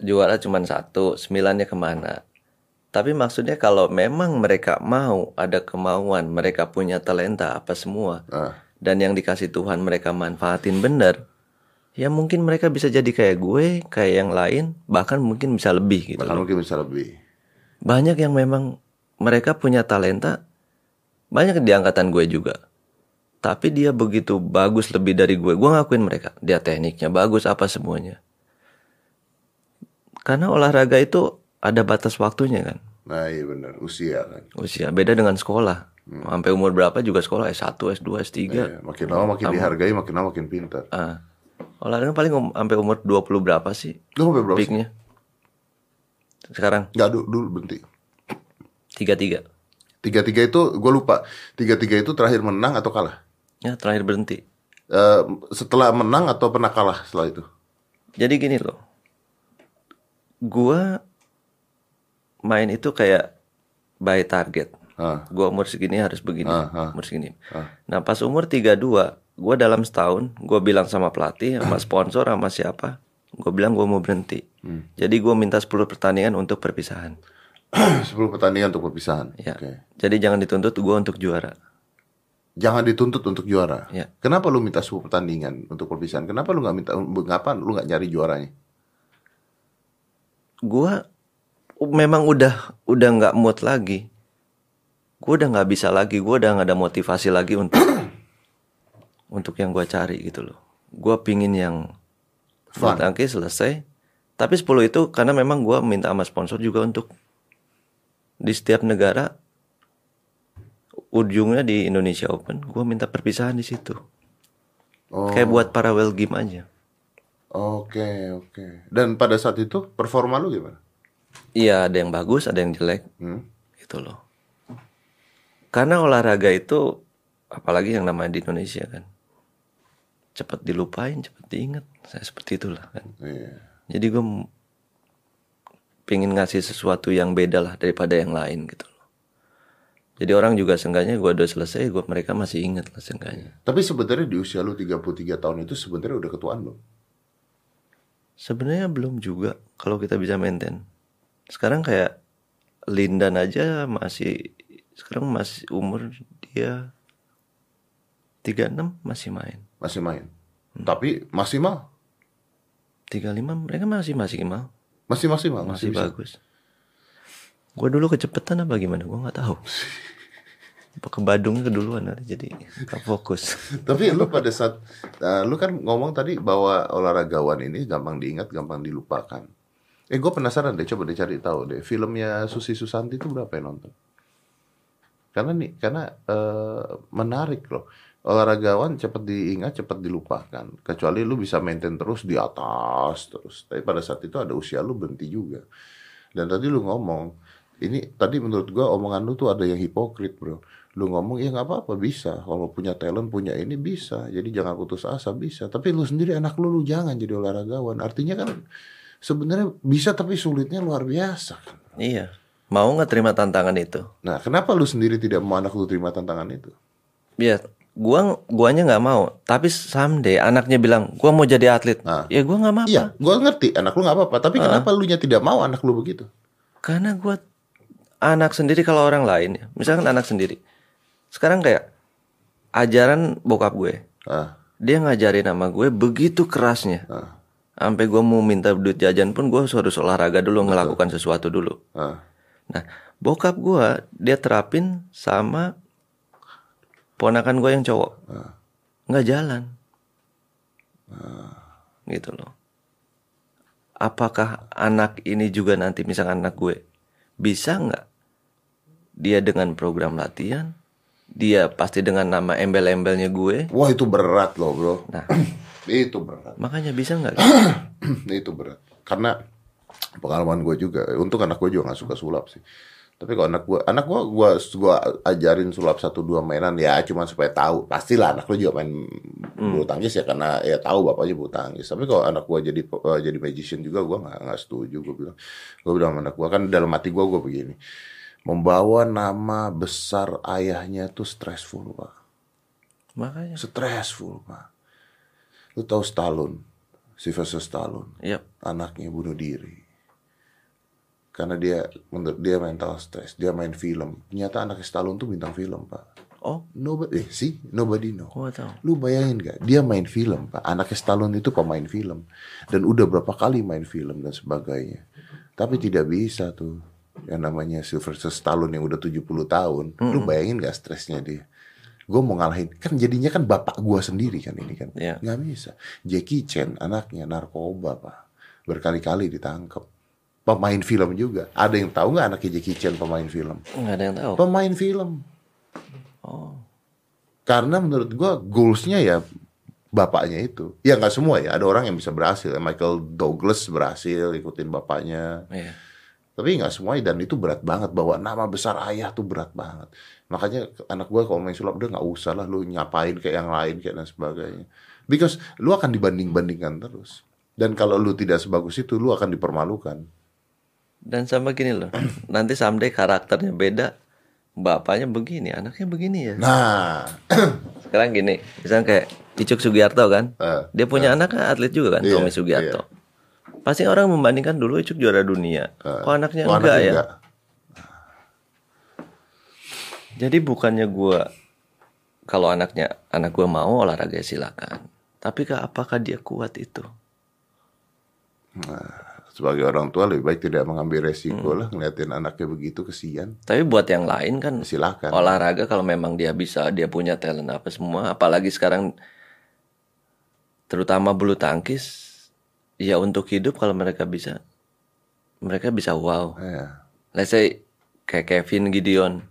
juara cuma satu, sembilannya kemana? Tapi maksudnya kalau memang mereka mau, ada kemauan, mereka punya talenta apa semua, uh. dan yang dikasih Tuhan mereka manfaatin bener, ya mungkin mereka bisa jadi kayak gue, kayak yang lain, bahkan mungkin bisa lebih gitu. Bahkan loh. Mungkin bisa lebih. Banyak yang memang mereka punya talenta, banyak di angkatan gue juga. Tapi dia begitu bagus lebih dari gue. Gue ngakuin mereka. Dia tekniknya bagus apa semuanya. Karena olahraga itu ada batas waktunya kan. Nah iya benar, usia kan. Usia, beda dengan sekolah. Hmm. Sampai umur berapa juga sekolah, S satu, S dua, S tiga. Nah, iya. Makin lama makin Am- dihargai, makin lama makin pintar. Ah. Olahraga paling um- sampai umur dua puluh berapa sih? dua puluh berapa peaknya? Sih? Sekarang? Nggak, dulu, dulu berhenti. tiga tiga tiga tiga itu gue lupa. tiga tiga itu terakhir menang atau kalah? Ya terakhir berhenti. Uh, setelah menang atau pernah kalah setelah itu? Jadi gini loh, gue main itu kayak by target. Ah. Gue umur segini harus begini, ah, ah, umur segini. Ah. Nah pas umur tiga dua, gue dalam setahun gue bilang sama pelatih, sama sponsor, sama siapa, gue bilang gue mau berhenti. Hmm. Jadi gue minta sepuluh pertandingan untuk perpisahan. sepuluh pertandingan untuk perpisahan. Ya. Okay. Jadi jangan dituntut gue untuk juara. Jangan dituntut untuk juara. Ya. Kenapa lu minta sepuluh pertandingan untuk perpisahan? Kenapa lu nggak minta? Kenapa lu nggak nyari juaranya? Gue memang udah udah nggak mood lagi. Gue udah nggak bisa lagi. Gue udah nggak ada motivasi lagi untuk untuk yang gue cari gitu loh. Gue pingin yang fun. Oke selesai. Tapi sepuluh itu karena memang gue minta sama sponsor juga untuk di setiap negara, ujungnya di Indonesia Open, gue minta perpisahan di situ. Oh. Kayak buat parallel game aja. Oke, okay, oke. Okay. Dan pada saat itu performa lu gimana? Iya, ada yang bagus, ada yang jelek, hmm? gitu loh. Karena olahraga itu, apalagi yang namanya di Indonesia kan, cepat dilupain, cepat diingat. Saya seperti itulah kan. Yeah. Jadi gue pengen ngasih sesuatu yang beda lah daripada yang lain gitu loh. Jadi orang juga seenggaknya gue udah selesai, gua, mereka masih ingat lah seenggaknya. Tapi sebenarnya di usia lu tiga puluh tiga tahun itu sebenarnya udah ketuaan belum? Sebenarnya belum juga kalau kita bisa maintain. Sekarang kayak Lindan aja masih, sekarang masih umur dia tiga puluh enam masih main. Masih main? Hmm. Tapi maksimal? tiga puluh lima mereka masih maksimal. Masih masih mal, masih, masih bagus. Gue dulu kecepetan apa gimana? Gue nggak tahu. Apa ke Badung keduluan aja jadi nggak fokus. Tapi lu pada saat, uh, lu kan ngomong tadi bahwa olahragawan ini gampang diingat, gampang dilupakan. Eh gue penasaran deh, coba deh cari tahu deh. Filmnya Susi Susanti itu berapa yang nonton? Karena nih, karena uh, menarik loh. olahragawan cepat diingat, cepat dilupakan. Kecuali lu bisa maintain terus di atas terus. Tapi pada saat itu ada usia lu berhenti juga. Dan tadi lu ngomong, ini tadi menurut gua omongan lu tuh ada yang hipokrit, bro. Lu ngomong, ya nggak apa-apa, bisa. Kalau punya talent, punya ini, bisa. Jadi jangan putus asa, bisa. Tapi lu sendiri, anak lu, lu jangan jadi olahragawan. Artinya kan sebenarnya bisa, tapi sulitnya luar biasa, kan, bro. Iya. Mau nggak terima tantangan itu? Nah, kenapa lu sendiri tidak mau anak lu terima tantangan itu? Iya. Gua, guanya nggak mau, tapi someday anaknya bilang, gua mau jadi atlet. Nah. Ya gua nggak apa-apa. Iya, gua ngerti anak lu nggak apa-apa, tapi uh. kenapa lu nya tidak mau anak lu begitu? Karena gua anak sendiri, kalau orang lain, ya, misalkan anak sendiri. Sekarang kayak ajaran bokap gue, uh. dia ngajarin sama gue begitu kerasnya, uh. sampai gua mau minta duit jajan pun gua harus olahraga dulu, betul, ngelakukan sesuatu dulu. Uh. Nah, bokap gua dia terapin sama ponakan gue yang cowok, nah. nggak jalan, nah. gitu loh. Apakah anak ini juga nanti, misalkan anak gue, bisa nggak dia dengan program latihan, dia pasti dengan nama embel-embelnya gue. Wah, itu berat loh, bro. Nah, itu berat. Makanya bisa nggak? Gitu? Itu berat. Karena pengalaman gue juga, untuk anak gue juga nggak suka sulap sih. Tapi kalau anak gue, anak gue, gue, gue ajarin sulap satu dua mainan ya, cuma supaya tahu. Pastilah anak lu juga main bulu tangkis ya, karena ya tahu bapaknya bulu tangkis. Tapi kalau anak gue jadi uh, jadi magician juga, gue nggak nggak setuju. Gue bilang, gue bilang sama anak gue, kan dalam hati gue gue begini, membawa nama besar ayahnya tuh stressful, Pak. Makanya. Stressful, Pak. Lu tahu Stallone, Sylvester Stallone, yep. anaknya bunuh diri. Karena dia menurut dia mental stress, dia main film. Ternyata anak Stallone tuh bintang film, Pak. Oh, nobody eh, sih, nobody know. Oh, lu bayangin gak? Dia main film, Pak. Anak Stallone itu pemain film dan udah berapa kali main film dan sebagainya. Tapi tidak bisa tuh yang namanya Sylvester Stallone yang udah tujuh puluh tahun. Mm-hmm. Lu bayangin gak stresnya dia? Gue mau ngalahin, kan jadinya kan bapak gue sendiri kan ini kan. Yeah. Gak bisa. Jackie Chan anaknya narkoba, Pak. Berkali-kali ditangkap. Pemain film juga. Ada yang tahu nggak anaknya Jackie Chan pemain film? Nggak ada yang tahu. Pemain film. Oh. Karena menurut gue goalsnya ya bapaknya itu. Ya nggak semua ya. Ada orang yang bisa berhasil. Michael Douglas berhasil ikutin bapaknya. Yeah. Tapi nggak semua, dan itu berat banget. Bawa nama besar ayah tuh berat banget. Makanya anak gue kalau main sulap udah nggak usah lah lu nyapain kayak yang lain kayak dan sebagainya. Because lu akan dibanding-bandingkan terus. Dan kalau lu tidak sebagus itu, lu akan dipermalukan. Dan sama gini loh, nanti someday karakternya beda, bapaknya begini, anaknya begini ya. Nah, sekarang gini, misalnya kayak Icuk Sugiarto kan, uh, dia punya uh, anak kan atlet juga kan, iya, Tommy Sugiarto. Iya. Pasti orang membandingkan dulu Icuk juara dunia, uh, kok anaknya kok enggak anaknya ya. Enggak. Jadi bukannya gue, kalau anaknya anak gue mau olahraga silakan, tapi apakah dia kuat itu? Nah. Sebagai orang tua lebih baik tidak mengambil resiko hmm. lah ngeliatin anaknya begitu, kesian. Tapi buat yang lain kan silakan. Olahraga kalau memang dia bisa, dia punya talent apa semua. Apalagi sekarang terutama bulu tangkis, ya untuk hidup kalau mereka bisa, mereka bisa wow. Yeah. Let's say kayak Kevin Gideon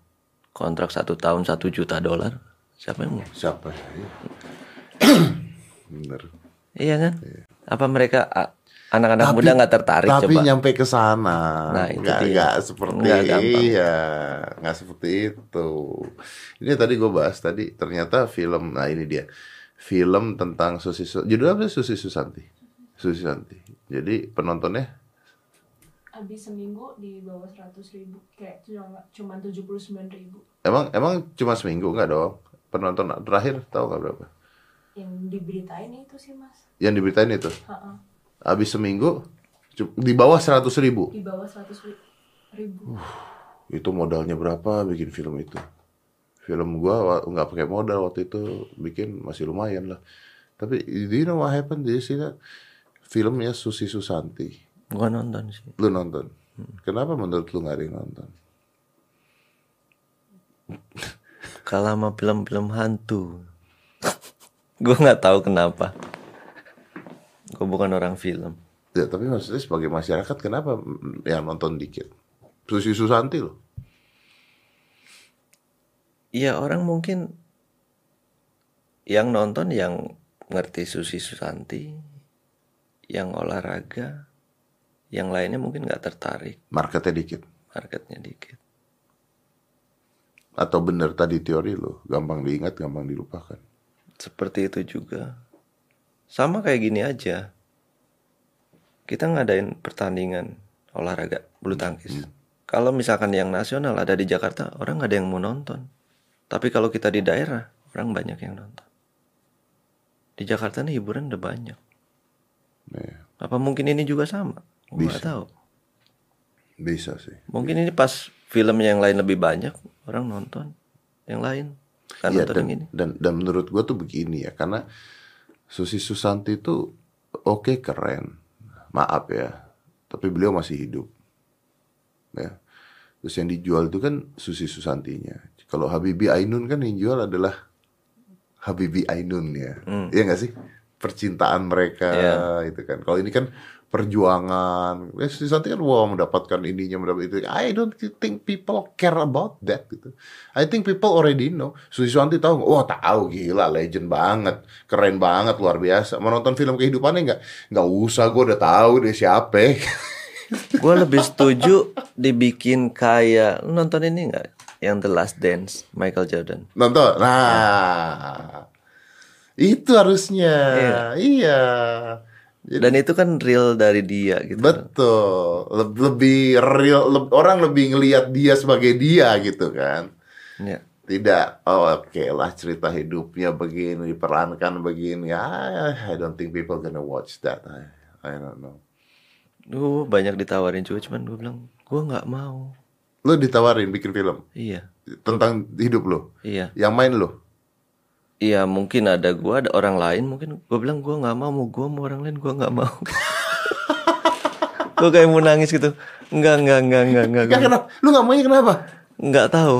kontrak satu tahun satu juta dolar. Siapa yang mau? Siapa? Ya. Bener. Iya kan? Yeah. Apa mereka? Anak-anak tapi, muda nggak tertarik tapi coba. Tapi nyampe ke sana, nah, nggak nggak seperti gak iya, nggak seperti itu. Ini tadi gue bahas tadi ternyata film, nah ini dia film tentang Susi, judulnya Susi Susanti, Susi Susanti. Jadi penontonnya abis seminggu di bawah seratus ribu, kayak cuma tujuh puluh sembilan ribu. Emang emang cuma seminggu nggak dong? Penonton terakhir tahu nggak berapa? Yang diberitain itu sih, Mas. Yang diberitain itu. Ha-ha. Habis seminggu di bawah seratus ribu. Di bawah seratus ribu. Uh, itu modalnya berapa bikin film itu? Film gua nggak pakai modal waktu itu, bikin masih lumayan lah. Tapi do you know what happened di sini? Filmnya Susi Susanti. Gua nonton sih. Lu nonton? Hmm. Kenapa menurut lu nggak ada yang nonton? Kalah sama film-film hantu. Gua nggak tahu kenapa. Gue bukan orang film. Ya, tapi maksudnya sebagai masyarakat kenapa yang nonton dikit? Susi Susanti loh. Iya, orang mungkin Yang nonton yang ngerti Susi Susanti, yang olahraga, yang lainnya mungkin nggak tertarik. Marketnya dikit. Marketnya dikit. Atau bener tadi teori lo, gampang diingat, gampang dilupakan. Seperti itu juga. Sama kayak gini aja. Kita ngadain pertandingan olahraga bulu tangkis. Hmm. Kalau misalkan yang nasional ada di Jakarta, orang nggak ada yang mau nonton. Tapi kalau kita di daerah, orang banyak yang nonton. Di Jakarta nih hiburan udah banyak. Yeah. Apa mungkin ini juga sama? Bisa. Nggak tahu. Bisa sih. Mungkin bisa. Ini pas film yang lain lebih banyak orang nonton, yang lain kan yeah, nonton dan, yang ini. Dan, dan menurut gue tuh begini ya, karena Susi Susanti tuh oke okay, keren, maaf ya, tapi beliau masih hidup. Ya. Terus yang dijual itu kan Susi Susantinya. Kalau Habibie Ainun kan yang jual adalah Habibie Ainun ya, hmm. Iya nggak sih? Percintaan mereka yeah. Itu kan. Kalau ini kan perjuangan. Eh, Susi Susanti kan wow mendapatkan ininya, mendapatkan itu. I don't think people care about that gitu. I think people already know. Susi Susanti tahu nggak? Wah tahu, gila, legend banget, keren banget, luar biasa. Menonton film kehidupannya nggak? Nggak usah, gue udah tahu deh siapa. Gue lebih setuju dibikin kayak nonton ini nggak? Yang The Last Dance, Michael Jordan. Nonton? Nah, itu harusnya. Iya. Iya. Jadi, dan itu kan real dari dia gitu. Betul. Lebih real, le- orang lebih ngelihat dia sebagai dia gitu kan. Iya. Tidak, oh, oke okay lah cerita hidupnya begini, diperankan begini. I, I don't think people gonna watch that. I, I don't know. Gue banyak ditawarin juga, cuman gue bilang, gue gak mau. Lu ditawarin bikin film? Iya. Tentang hidup lu? Iya. Yang main lu? Iya, mungkin ada gua, ada orang lain. Mungkin gua bilang gua nggak mau, mau gua mau orang lain gua nggak mau. Gua kayak mau nangis gitu. Enggak, enggak, enggak, enggak, enggak. Enggak kenapa? Lu nggak maunya kenapa? Nggak tahu.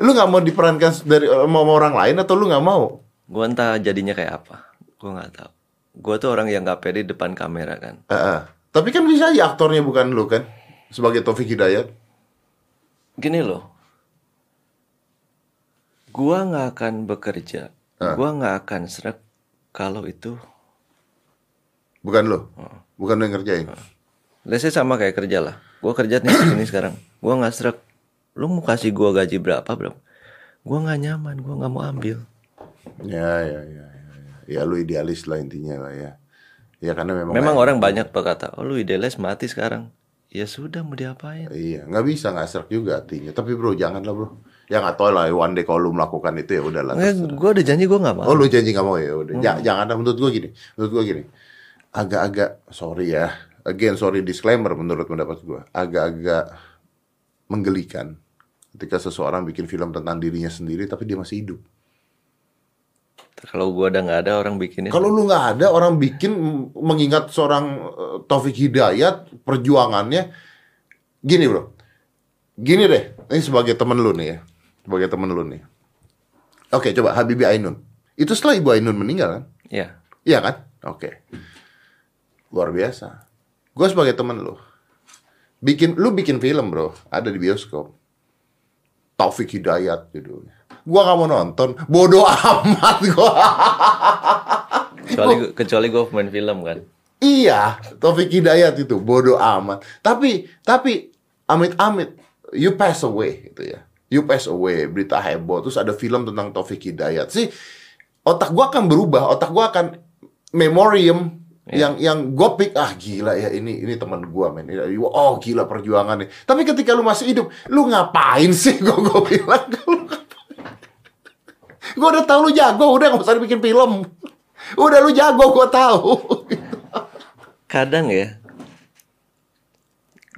Lu nggak mau diperankan dari mau orang lain atau lu nggak mau? Gua entah jadinya kayak apa. Gua nggak tahu. Gua tuh orang yang nggak pede depan kamera kan. Uh-uh. Tapi kan bisa aja aktornya bukan lu kan? Sebagai Taufik Hidayat. Gini loh, gua nggak akan bekerja, ah. Gua nggak akan serak kalau itu bukan lo, uh. bukan lo yang ngerjain. Uh. Let's say sama kayak kerja lah, gua kerja nih sini sekarang, gua nggak serak, lo mau kasih gua gaji berapa berapa, gua nggak nyaman, gua nggak mau ambil. Ya ya ya ya, ya lo idealis lah intinya lah ya, ya karena memang. Memang orang itu. Banyak berkata, oh lo idealis mati sekarang. Ya sudah mau diapain? Iya, nggak bisa nggak serak juga hatinya. Tapi bro, janganlah bro. Ya nggak tahu lah. One day kalau lu melakukan itu ya udahlah. Gue udah janji gue nggak mau. Oh lu janji nggak mau ya udah. Hmm. J- jangan. Menurut gue gini, menurut gue gini. Agak-agak sorry ya. Again sorry disclaimer menurut pendapat gue. Agak-agak menggelikan ketika seseorang bikin film tentang dirinya sendiri tapi dia masih hidup. Kalau gue ada nggak ada orang bikinnya. Kalau lu nggak ada orang bikin mengingat seorang Taufik Hidayat perjuangannya gini bro, gini deh. Ini sebagai temen lu nih ya, sebagai temen lu nih. Oke coba Habibie Ainun. Itu setelah Ibu Ainun meninggal kan? Iya. Iya kan? Oke. Luar biasa. Gue sebagai temen lu bikin, lu bikin film bro, ada di bioskop. Taufik Hidayat judulnya. Gua gak mau nonton, bodoh amat gua. Kecuali, kecuali gua main film kan. Iya, Taufik Hidayat itu bodoh amat. Tapi, tapi amit-amit, you pass away gitu ya. You pass away, berita heboh. Terus ada film tentang Taufik Hidayat sih. Otak gua akan berubah, otak gua akan memoriam. Yeah. Yang yang gue pick, ah gila ya ini ini teman gue men, oh gila perjuangannya. Tapi ketika lu masih hidup, lu ngapain sih? Gue gue bilang, gue udah tahu lu jago, udah nggak usah bikin film, udah lu jago gue tahu. Kadang ya,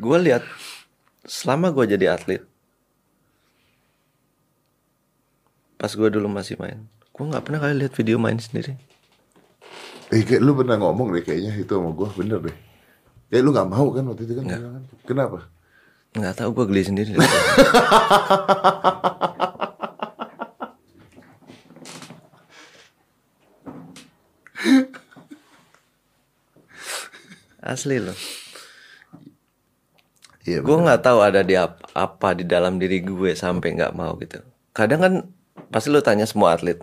gue lihat selama gue jadi atlet, pas gue dulu masih main, gue nggak pernah kali lihat video main sendiri. Eh, kayak lu pernah ngomong deh kayaknya itu sama gue, bener deh. Kayak lu gak mau kan waktu itu kan? Nggak. Kenapa? Gak tahu, gue geli sendiri. Asli loh. Ya, gue gak tahu ada di apa, apa di dalam diri gue sampai gak mau gitu. Kadang kan pasti lu tanya semua atlet,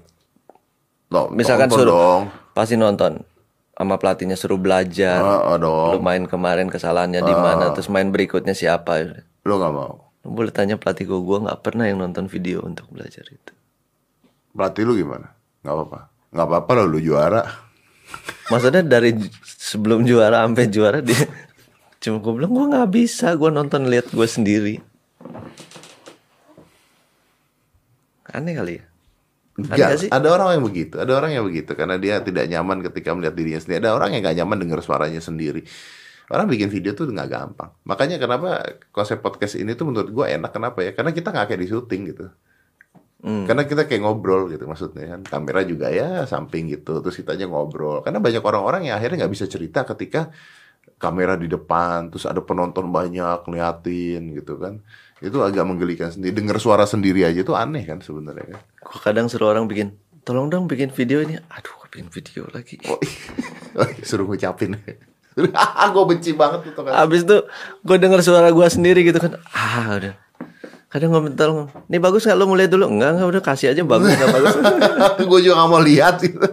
Loh, misalkan nonton suruh dong. Pasti nonton sama pelatihnya, suruh belajar. Uh, uh, dong. Lu main kemarin kesalahannya uh, di mana, terus main berikutnya siapa? Lu nggak mau? Lu boleh tanya pelatih gue, gue nggak pernah yang nonton video untuk belajar itu. Pelatih lu gimana? Nggak apa-apa, nggak apa-apa lah lu juara. Maksudnya dari sebelum juara sampai juara dia cuma gue bilang gue nggak bisa, gue nonton lihat gue sendiri. Aneh kali ya? Gak, ada orang yang begitu, ada orang yang begitu karena dia tidak nyaman ketika melihat dirinya sendiri. Ada orang yang gak nyaman dengar suaranya sendiri. Orang bikin video tuh gak gampang. Makanya kenapa konsep podcast ini tuh menurut gue enak, kenapa ya? Karena kita gak kayak di syuting gitu. Hmm. Karena kita kayak ngobrol gitu maksudnya kan. Kamera juga ya samping gitu, terus kita aja ngobrol. Karena banyak orang-orang yang akhirnya gak bisa cerita ketika kamera di depan, terus ada penonton banyak ngeliatin gitu kan. Itu agak menggelikan sendiri, dengar suara sendiri aja itu aneh kan sebenarnya kan. Gue kadang suruh orang bikin, tolong dong bikin video ini. Aduh, gue bikin video lagi. Oh, suruh ngucapin. Gue benci banget tuh kan. Abis itu gue dengar suara gue sendiri gitu kan. Ah udah. Kadang gue minta, tolong, ini bagus gak, lo mulai dulu. Enggak, enggak, udah kasih aja bagus gak bagus. Gue juga gak mau lihat gitu.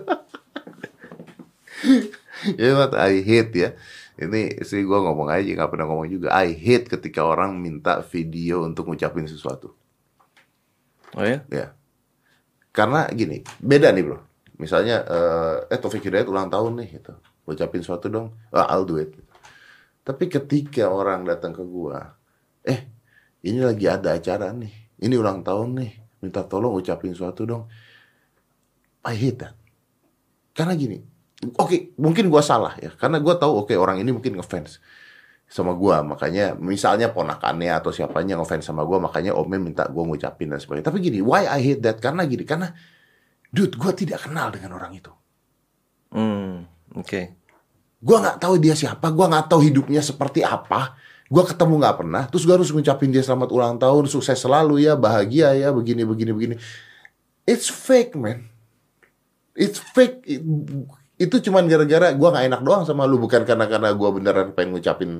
Ya yeah, I hate ya. Ini sih gue ngomong aja, gak pernah ngomong juga. I hate ketika orang minta video untuk ngucapin sesuatu. Oh ya? Ya. Karena gini, beda nih bro. Misalnya, uh, eh Taufik Hidayat ulang tahun nih gitu. Ucapin sesuatu dong, oh, I'll do it. Tapi ketika orang datang ke gue, eh ini lagi ada acara nih, ini ulang tahun nih, minta tolong ucapin sesuatu dong. I hate that. Karena gini, oke, mungkin gue salah ya, karena gue tahu oke, orang ini mungkin ngefans sama gue, makanya misalnya ponakannya atau siapanya ngefans sama gue, makanya omnya minta gue ngucapin dan sebagainya. Tapi gini, why I hate that? Karena gini, karena dude, gue tidak kenal dengan orang itu. Hmm, oke. Okay. Gue nggak tahu dia siapa, gue nggak tahu hidupnya seperti apa, gue ketemu nggak pernah. Terus gue harus ngucapin dia selamat ulang tahun, sukses selalu ya, bahagia ya, begini begini begini. It's fake man, it's fake. It, Itu cuman gara-gara gue gak enak doang sama lu. Bukan karena-karena gue beneran pengen ngucapin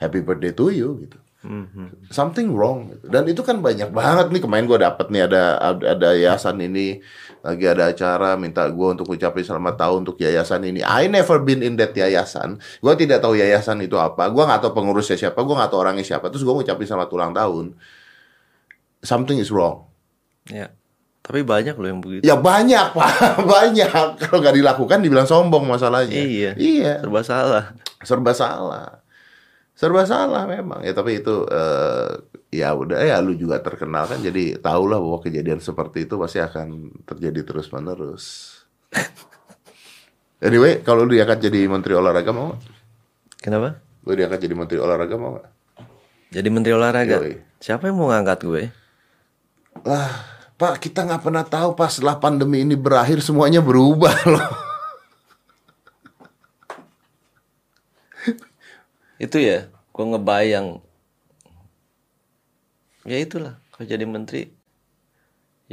happy birthday to you gitu. Mm-hmm. Something wrong gitu. Dan itu kan banyak banget nih. Kemarin gue dapet nih ada, ada yayasan ini lagi ada acara, minta gue untuk ngucapin selamat tahun untuk yayasan ini. I never been in that yayasan. Gue tidak tahu yayasan itu apa, gue gak tahu pengurusnya siapa, gue gak tahu orangnya siapa. Terus gue ngucapin selamat ulang tahun. Something is wrong. Ya yeah. Tapi banyak loh yang begitu. Ya banyak pak, banyak. Kalau nggak dilakukan dibilang sombong masalahnya. Iya. Iya. Serba salah. Serba salah. Serba salah memang. Ya tapi itu uh, ya udah ya lu juga terkenal kan. Jadi tahulah bahwa kejadian seperti itu pasti akan terjadi terus menerus. Anyway, kalau lu diangkat jadi menteri olahraga mau? Kenapa? Lu diangkat jadi menteri olahraga mau nggak? Jadi menteri olahraga. Yoi. Siapa yang mau ngangkat gue? Lah. Pak, kita nggak pernah tahu pas setelah pandemi ini berakhir semuanya berubah loh. Itu ya, gue ngebayang. Ya itulah, kalau jadi menteri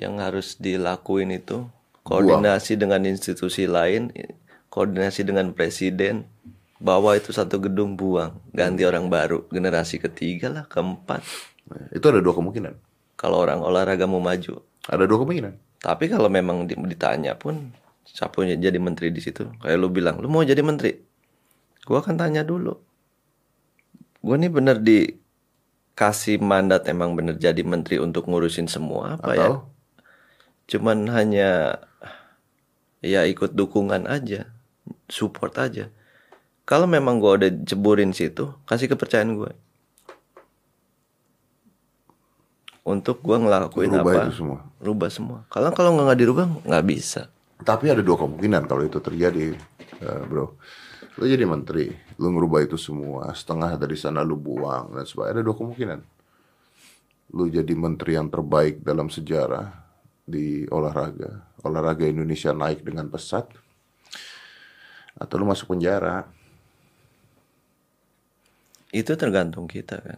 yang harus dilakuin itu koordinasi Buang. dengan institusi lain, koordinasi dengan presiden. Bawa itu satu gedung buang, ganti orang baru, generasi ketiga lah, keempat. Itu ada dua kemungkinan. Kalau orang olahraga mau maju. Ada dua kemungkinan. Tapi kalau memang ditanya pun, siapa yang jadi menteri di situ? Kayak lu bilang, lu mau jadi menteri? Gua akan tanya dulu. Gua nih bener dikasih mandat emang bener jadi menteri untuk ngurusin semua apa Atau? ya? Cuman hanya ya ikut dukungan aja, support aja. Kalau memang gua udah jeburin situ, kasih kepercayaan gua untuk gue ngelakuin rubah apa? Itu semua. Rubah semua. Kalau kalau nggak dirubah nggak bisa. Tapi ada dua kemungkinan kalau itu terjadi, uh, bro. Lu jadi menteri, lu ngerubah itu semua, setengah dari sana lu buang dan sebagainya. Ada dua kemungkinan. Lu jadi menteri yang terbaik dalam sejarah di olahraga, olahraga Indonesia naik dengan pesat, atau lu masuk penjara. Itu tergantung kita kan.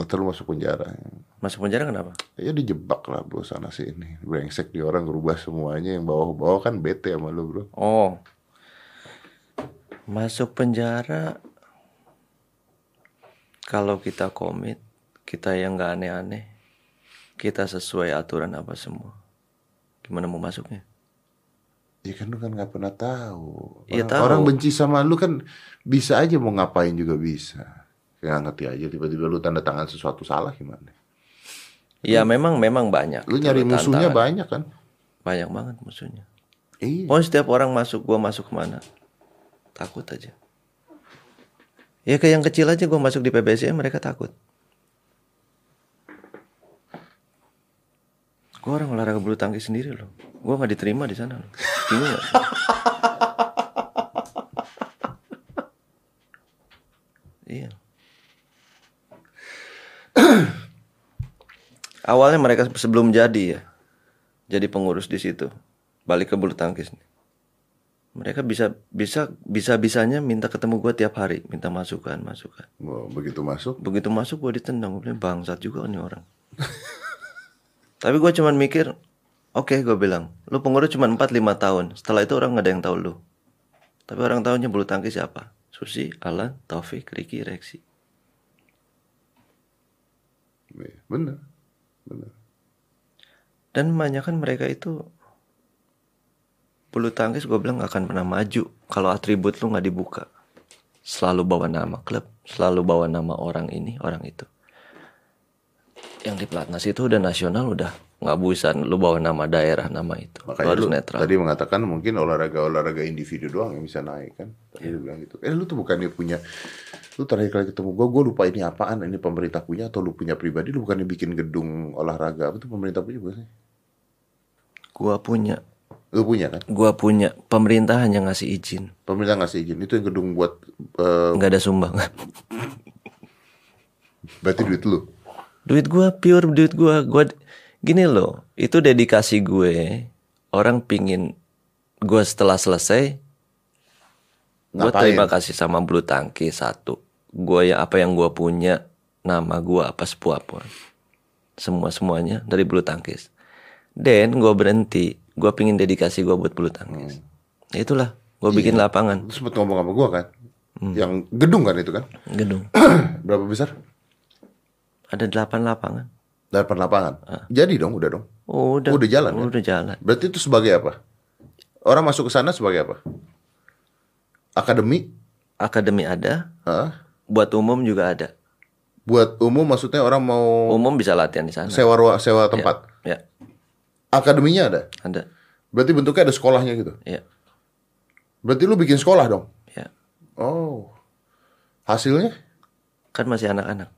Terus masuk penjara. Masuk penjara kenapa? Ya dijebak lah bro sana sini. Brengsek di orang ngerubah semuanya. Yang bawah-bawah kan bete sama lu bro. Oh. Masuk penjara kalau kita komit, kita yang gak aneh-aneh, kita sesuai aturan apa semua, gimana mau masuknya? Ya kan lu kan gak pernah tahu. Ya, tahu. Orang benci sama lu kan bisa aja, mau ngapain juga bisa. Gak ngerti aja tiba-tiba lu tanda tangan sesuatu salah gimana. Ya lu, memang memang banyak. Lu nyari musuhnya banyak kan? Banyak banget musuhnya. Iya. Pokoknya setiap orang masuk, gua masuk kemana? Takut aja. Ya kayak yang kecil aja gua masuk di P B S I mereka takut. Gue orang olahraga bulu tangkis sendiri loh, gue nggak diterima di sana. Iya. Awalnya mereka sebelum jadi ya, jadi pengurus di situ, balik ke bulu tangkis. Mereka bisa bisa bisa bisanya minta ketemu gue tiap hari, minta masukan masukan. Wow, begitu masuk? Begitu masuk gue ditendang, gue bilang bangsat juga nih orang. Tapi gue cuman mikir, oke okay, gue bilang, lu pengurus cuma empat lima tahun. Setelah itu orang gak ada yang tahu lu. Tapi orang tahunya bulu tangkis siapa? Susi, Alan, Taufik, Ricky, Rexy. Bener, bener. Dan kebanyakan mereka itu bulu tangkis gue bilang gak akan pernah maju kalau atribut lu gak dibuka. Selalu bawa nama klub, selalu bawa nama orang ini, orang itu. Yang di pelatnas itu udah nasional, udah nggak busan lu bawa nama daerah, nama itu. Makanya lu harus netral. Tadi mengatakan mungkin olahraga-olahraga individu doang yang bisa naik kan. Tadi yeah. Lu bilang gitu. Eh lu tuh bukannya punya, lu terakhir kali ketemu gua, gua lupa ini apaan, ini pemerintah punya atau lu punya pribadi, lu bukannya bikin gedung olahraga apa tuh pemerintah punya bukan sih? Gua punya. Lu punya kan? Gua punya. Pemerintah hanya ngasih izin. Pemerintah ngasih izin. Itu yang gedung buat uh... nggak ada sumbangan. Berarti duit lu. Duit gue pure duit gue gue gini loh, itu dedikasi gue. Orang pingin gue setelah selesai gue terima kasih sama bulu tangkis satu gue, ya apa yang gue punya, nama gue apa sepuap semua semuanya dari bulu tangkis. Dan gue berhenti, gue pingin dedikasi gue buat bulu tangkis. hmm. Itulah gue bikin iya. Lapangan. Lu sempet ngomong sama gue kan, hmm. yang gedung kan itu kan gedung berapa besar? Ada delapan lapangan. Delapan lapangan. Ah. Jadi dong, udah dong. Oh, udah. Udah jalan. Oh, kan? Udah jalan. Berarti itu sebagai apa? Orang masuk ke sana sebagai apa? Akademi. Akademi ada. Ah. Buat umum juga ada. Buat umum maksudnya orang mau. Umum bisa latihan di sana. Sewa ruang, sewa tempat. Ya. Ya. Akademinya ada. Ada. Berarti bentuknya ada sekolahnya gitu. Ya. Berarti lu bikin sekolah dong. Ya. Oh. Hasilnya? Kan masih anak-anak.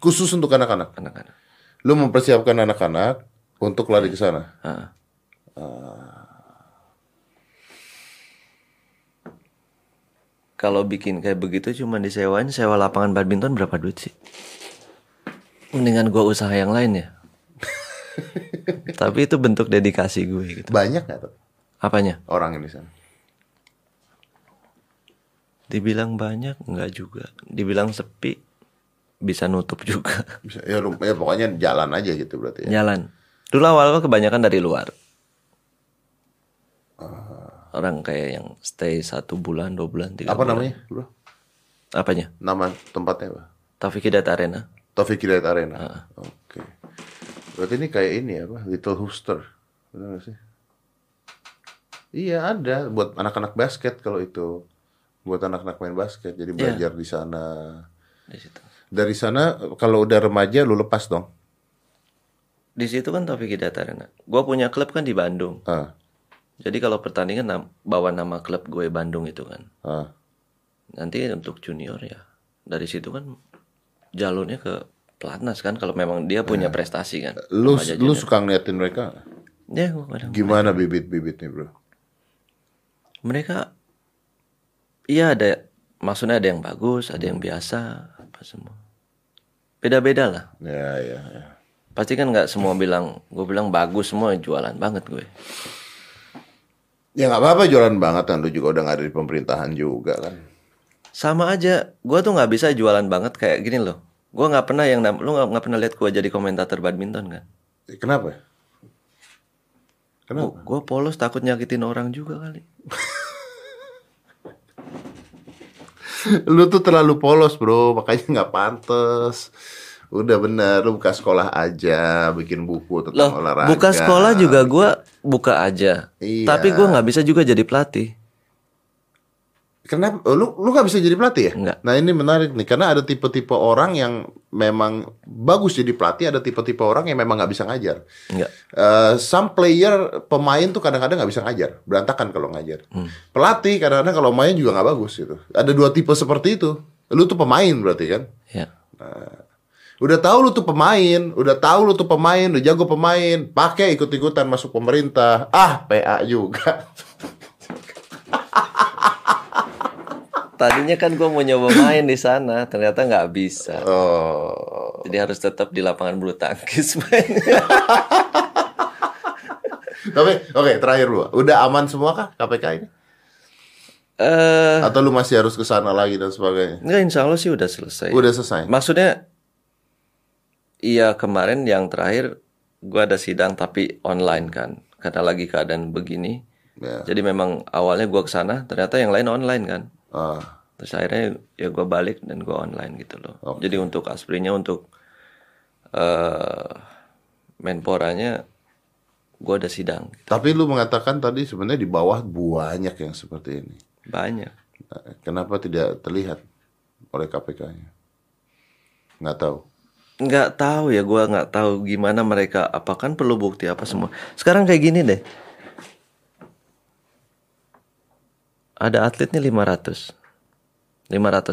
Khusus untuk anak-anak. Anak-anak. Lu mempersiapkan anak-anak untuk lari ke sana. Uh. Uh. Kalau bikin kayak begitu cuma disewain, sewa lapangan badminton berapa duit sih? Mendingan gua usaha yang lain ya. Tapi itu bentuk dedikasi gue gitu. Banyak gak tuh? Apanya? Orang yang di sana. Dibilang banyak enggak juga. Dibilang sepi bisa nutup juga. Bisa, ya, ya pokoknya jalan aja gitu berarti ya. Jalan. Dulu awal-awal kebanyakan dari luar. Uh, Orang kayak yang stay satu bulan, dua bulan, tiga apa bulan. Apa namanya bro? Apanya? Nama tempatnya apa? Taufik Hidayat Arena. Taufik Hidayat Arena. Uh. Oke. Okay. Berarti ini kayak ini apa? Little Hooster. Benar gak sih? Iya ada. Buat anak-anak basket kalau itu. Buat anak-anak main basket. Jadi belajar yeah. di sana. Di situ. Dari sana kalau udah remaja lu lepas dong. Di situ kan Taufik Hidayat Arena. Gua punya klub kan di Bandung. Uh. Jadi kalau pertandingan nam- bawa nama klub gue Bandung itu kan. Uh. Nanti untuk junior ya. Dari situ kan jalurnya ke pelatnas kan kalau memang dia punya uh. prestasi kan. Lu lu suka ngeliatin mereka? Ya, gua kadang. Gimana bibit-bibitnya, Bro? Mereka iya ada, maksudnya ada yang bagus, ada yang biasa. Semua beda-beda lah ya, ya, ya. Pasti kan nggak semua bilang gue bilang bagus semua, jualan banget gue ya nggak apa-apa jualan banget kan, lu juga udah nggak ada di pemerintahan juga kan sama aja. Gue tuh nggak bisa jualan banget kayak gini loh, gue nggak pernah yang lu nggak pernah lihat gue jadi komentator badminton kan. Kenapa? Kenapa? Gue polos takut nyakitin orang juga kali. Lu tuh terlalu polos bro, makanya nggak pantas. Udah bener, lu buka sekolah aja, bikin buku tentang Loh, olahraga. Buka sekolah juga gue buka aja. Iya. Tapi gue nggak bisa juga jadi pelatih. Kenapa? Lu lu nggak bisa jadi pelatih ya? Enggak. Nah ini menarik nih, karena ada tipe-tipe orang yang memang bagus jadi pelatih, ada tipe-tipe orang yang memang nggak bisa ngajar. Enggak. Uh, some player pemain tuh kadang-kadang nggak bisa ngajar, berantakan kalau ngajar. Hmm. Pelatih kadang-kadang kalau main juga nggak bagus gitu. Ada dua tipe seperti itu. Lu tuh pemain berarti kan? Iya. Nah, udah tahu lu tuh pemain, udah tahu lu tuh pemain, udah jago pemain, pakai ikut-ikutan masuk pemerintah, ah P A juga. Tadinya kan gue mau nyoba main di sana, ternyata nggak bisa. Oh. Jadi harus tetap di lapangan bulu tangkis mainnya. Tapi oke, okay, terakhir lu, udah aman semua kah K P K ini? Uh, Atau lu masih harus ke sana lagi dan sebagainya? Enggak, insya Allah sih udah selesai. Udah selesai. Maksudnya. Iya, kemarin yang terakhir gue ada sidang tapi online kan, karena lagi keadaan begini. Yeah. Jadi memang awalnya gue kesana, ternyata yang lain online kan. Uh. Terus akhirnya ya gue balik dan gue online gitu loh. Okay. Jadi untuk asprinya, untuk uh, Menporanya gue ada sidang. Gitu. Tapi lu mengatakan tadi sebenarnya di bawah banyak yang seperti ini. Banyak. Kenapa tidak terlihat oleh K P K-nya? Nggak tahu. Nggak tahu ya, gue nggak tahu gimana mereka, apa kan perlu bukti apa semua. Sekarang kayak gini deh, ada atletnya lima ratus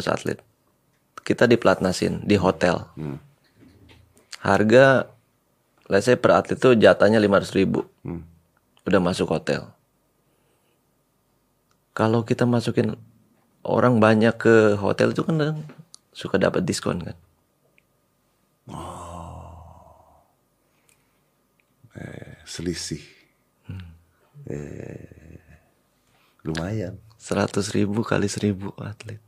atlet, kita diplatnasin di hotel. hmm. Harga let's say per atlet tuh jatahnya lima ratus ribu. hmm. Udah masuk hotel, kalau kita masukin orang banyak ke hotel itu kan suka dapat diskon kan. Oh, eh, selisih hmm. eh, lumayan. Seratus ribu kali seribu atlet,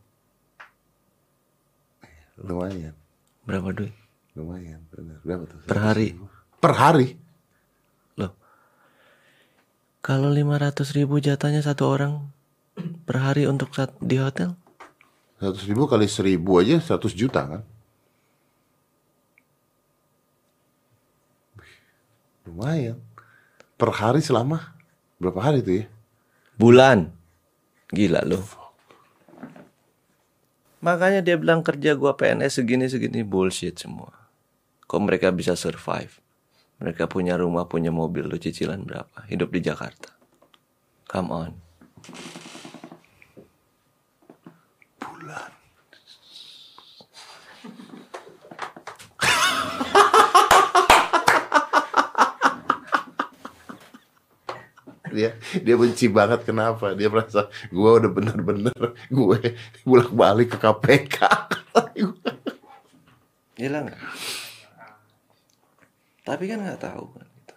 lumayan. Berapa duit? Lumayan, benar. Berapa tuh? Per hari. Per hari? Loh, kalau lima ratus ribu jatahnya satu orang per hari untuk saat di hotel? Seratus ribu kali seribu aja seratus juta kan? Lumayan. Per hari selama berapa hari itu ya? Bulan. Gila loh. Makanya dia bilang kerja gua P N S segini-segini, bullshit semua. Kok mereka bisa survive? Mereka punya rumah, punya mobil, lu cicilan berapa? Hidup di Jakarta. Come on. Bulan. Dia dia benci banget, kenapa dia merasa gue udah bener-bener gue bolak-balik ke K P K. Gila nggak? Tapi kan nggak tahu kan gitu.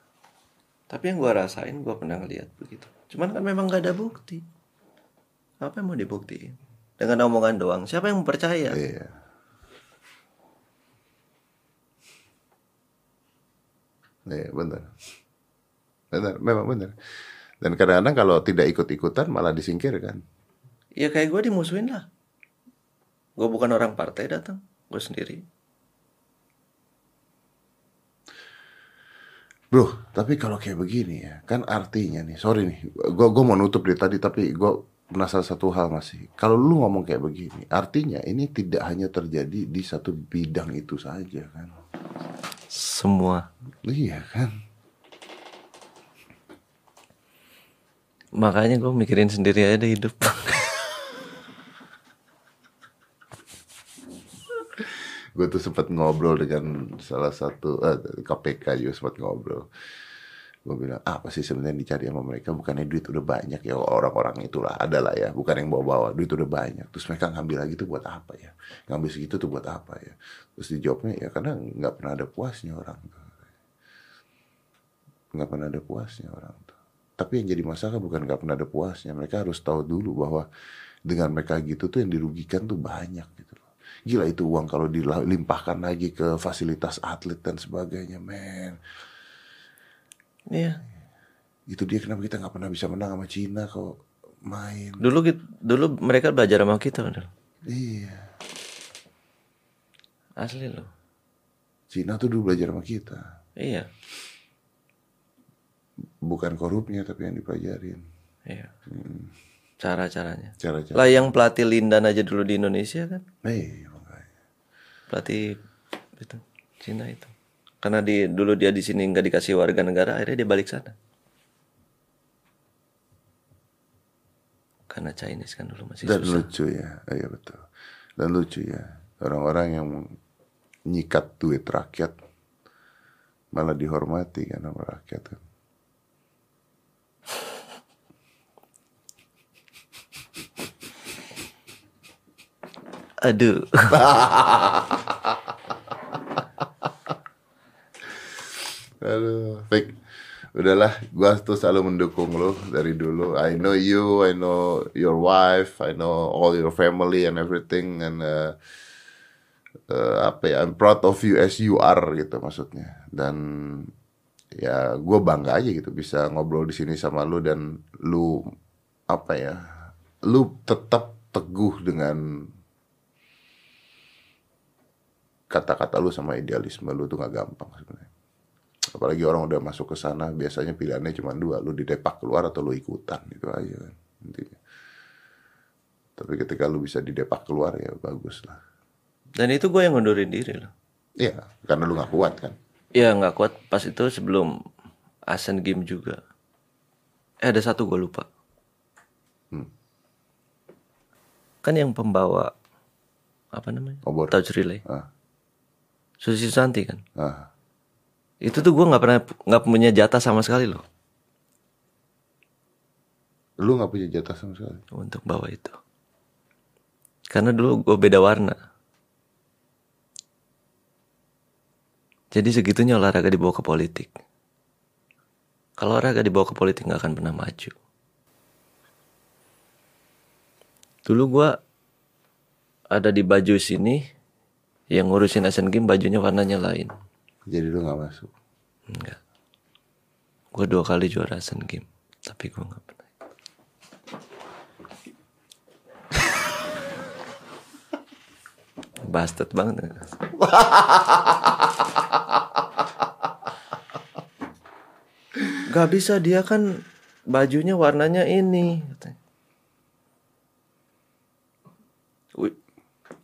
Tapi yang gue rasain, gue pernah ngeliat begitu. Cuman kan memang nggak ada bukti. Apa yang mau dibuktiin? Dengan omongan doang. Siapa yang percaya? Iya. Iya bener. Bener, memang bener. Dan kadang-kadang kalau tidak ikut-ikutan malah disingkirkan. Ya kayak gue dimusuhin lah. Gue bukan orang partai datang, gue sendiri. Bro, tapi kalau kayak begini ya, kan artinya nih, sorry nih, gue gue mau nutup dari tadi tapi gue penasaran satu hal masih. Kalau lu ngomong kayak begini, artinya ini tidak hanya terjadi di satu bidang itu saja kan? Semua. Iya kan. Makanya gue mikirin sendiri aja deh hidup. Gue tuh sempat ngobrol dengan salah satu eh, K P K juga sempat ngobrol. Gue bilang, ah, apa sih sebenarnya dicari sama mereka? Bukannya duit udah banyak ya, orang-orang itulah adalah ya, bukan yang bawa-bawa, duit udah banyak. Terus mereka ngambil lagi tuh buat apa ya? Ngambil segitu tuh buat apa ya? Terus dijawabnya ya karena nggak pernah ada puasnya orang tuh. Nggak pernah ada puasnya orang tuh. Tapi yang jadi masalah bukan gak pernah ada puasnya. Mereka harus tahu dulu bahwa dengan mereka gitu tuh yang dirugikan tuh banyak gitu loh. Gila itu uang kalau dilimpahkan lagi ke fasilitas atlet dan sebagainya, men. Iya. Itu dia kenapa kita gak pernah bisa menang sama Cina kalau main. Dulu dulu mereka belajar sama kita bener. Iya. Asli loh. Cina tuh dulu belajar sama kita. Iya. Bukan korupnya tapi yang dipelajarin. Iya. Hmm. Cara-caranya. Cara-cara. Lah yang pelatih Lindan aja dulu di Indonesia kan? Iya, makanya. Pelatih itu Cina itu. Karena di dulu dia di sini nggak dikasih warga negara, akhirnya dia balik sana. Karena Chinese kan dulu masih dan susah. Dan lucu ya, iya betul. Dan lucu ya, orang-orang yang nyikat duit rakyat malah dihormati karena rakyat kan. Aduh. Aduh, baik. Udahlah, gua tuh selalu mendukung lo dari dulu. I know you, I know your wife, I know all your family and everything. And uh, uh, apa ya, I'm proud of you as you are gitu maksudnya. Dan ya gue bangga aja gitu bisa ngobrol di sini sama lo dan lo apa ya, lo tetap teguh dengan kata-kata lo sama idealisme lo tuh nggak gampang sebenarnya. Apalagi orang udah masuk ke sana biasanya pilihannya cuma dua, lu didepak keluar atau lu ikutan gitu aja kan intinya. Tapi ketika lu bisa didepak keluar ya bagus lah. Dan itu gue yang ngundurin diri loh. Iya, karena lu nggak kuat kan? Iya nggak kuat. Pas itu sebelum Asian Games juga. Eh ada satu gue lupa. Hmm. Kan yang pembawa apa namanya? Obor. Touch relay. Ah. Susi Susanti kan. Ah. Itu tuh gue nggak pernah nggak punya jatah sama sekali loh. Lu nggak punya jatah sama sekali untuk bawa itu, karena dulu gue beda warna. Jadi segitunya olahraga dibawa ke politik. Kalau olahraga dibawa ke politik nggak akan pernah maju. Dulu gue ada di baju sini yang ngurusin Asian Games, bajunya warnanya lain. Jadi lu gak masuk? Enggak. Gue dua kali juara Asian Games, tapi gue gak pernah. Bastard banget. Gak bisa, dia kan bajunya warnanya ini.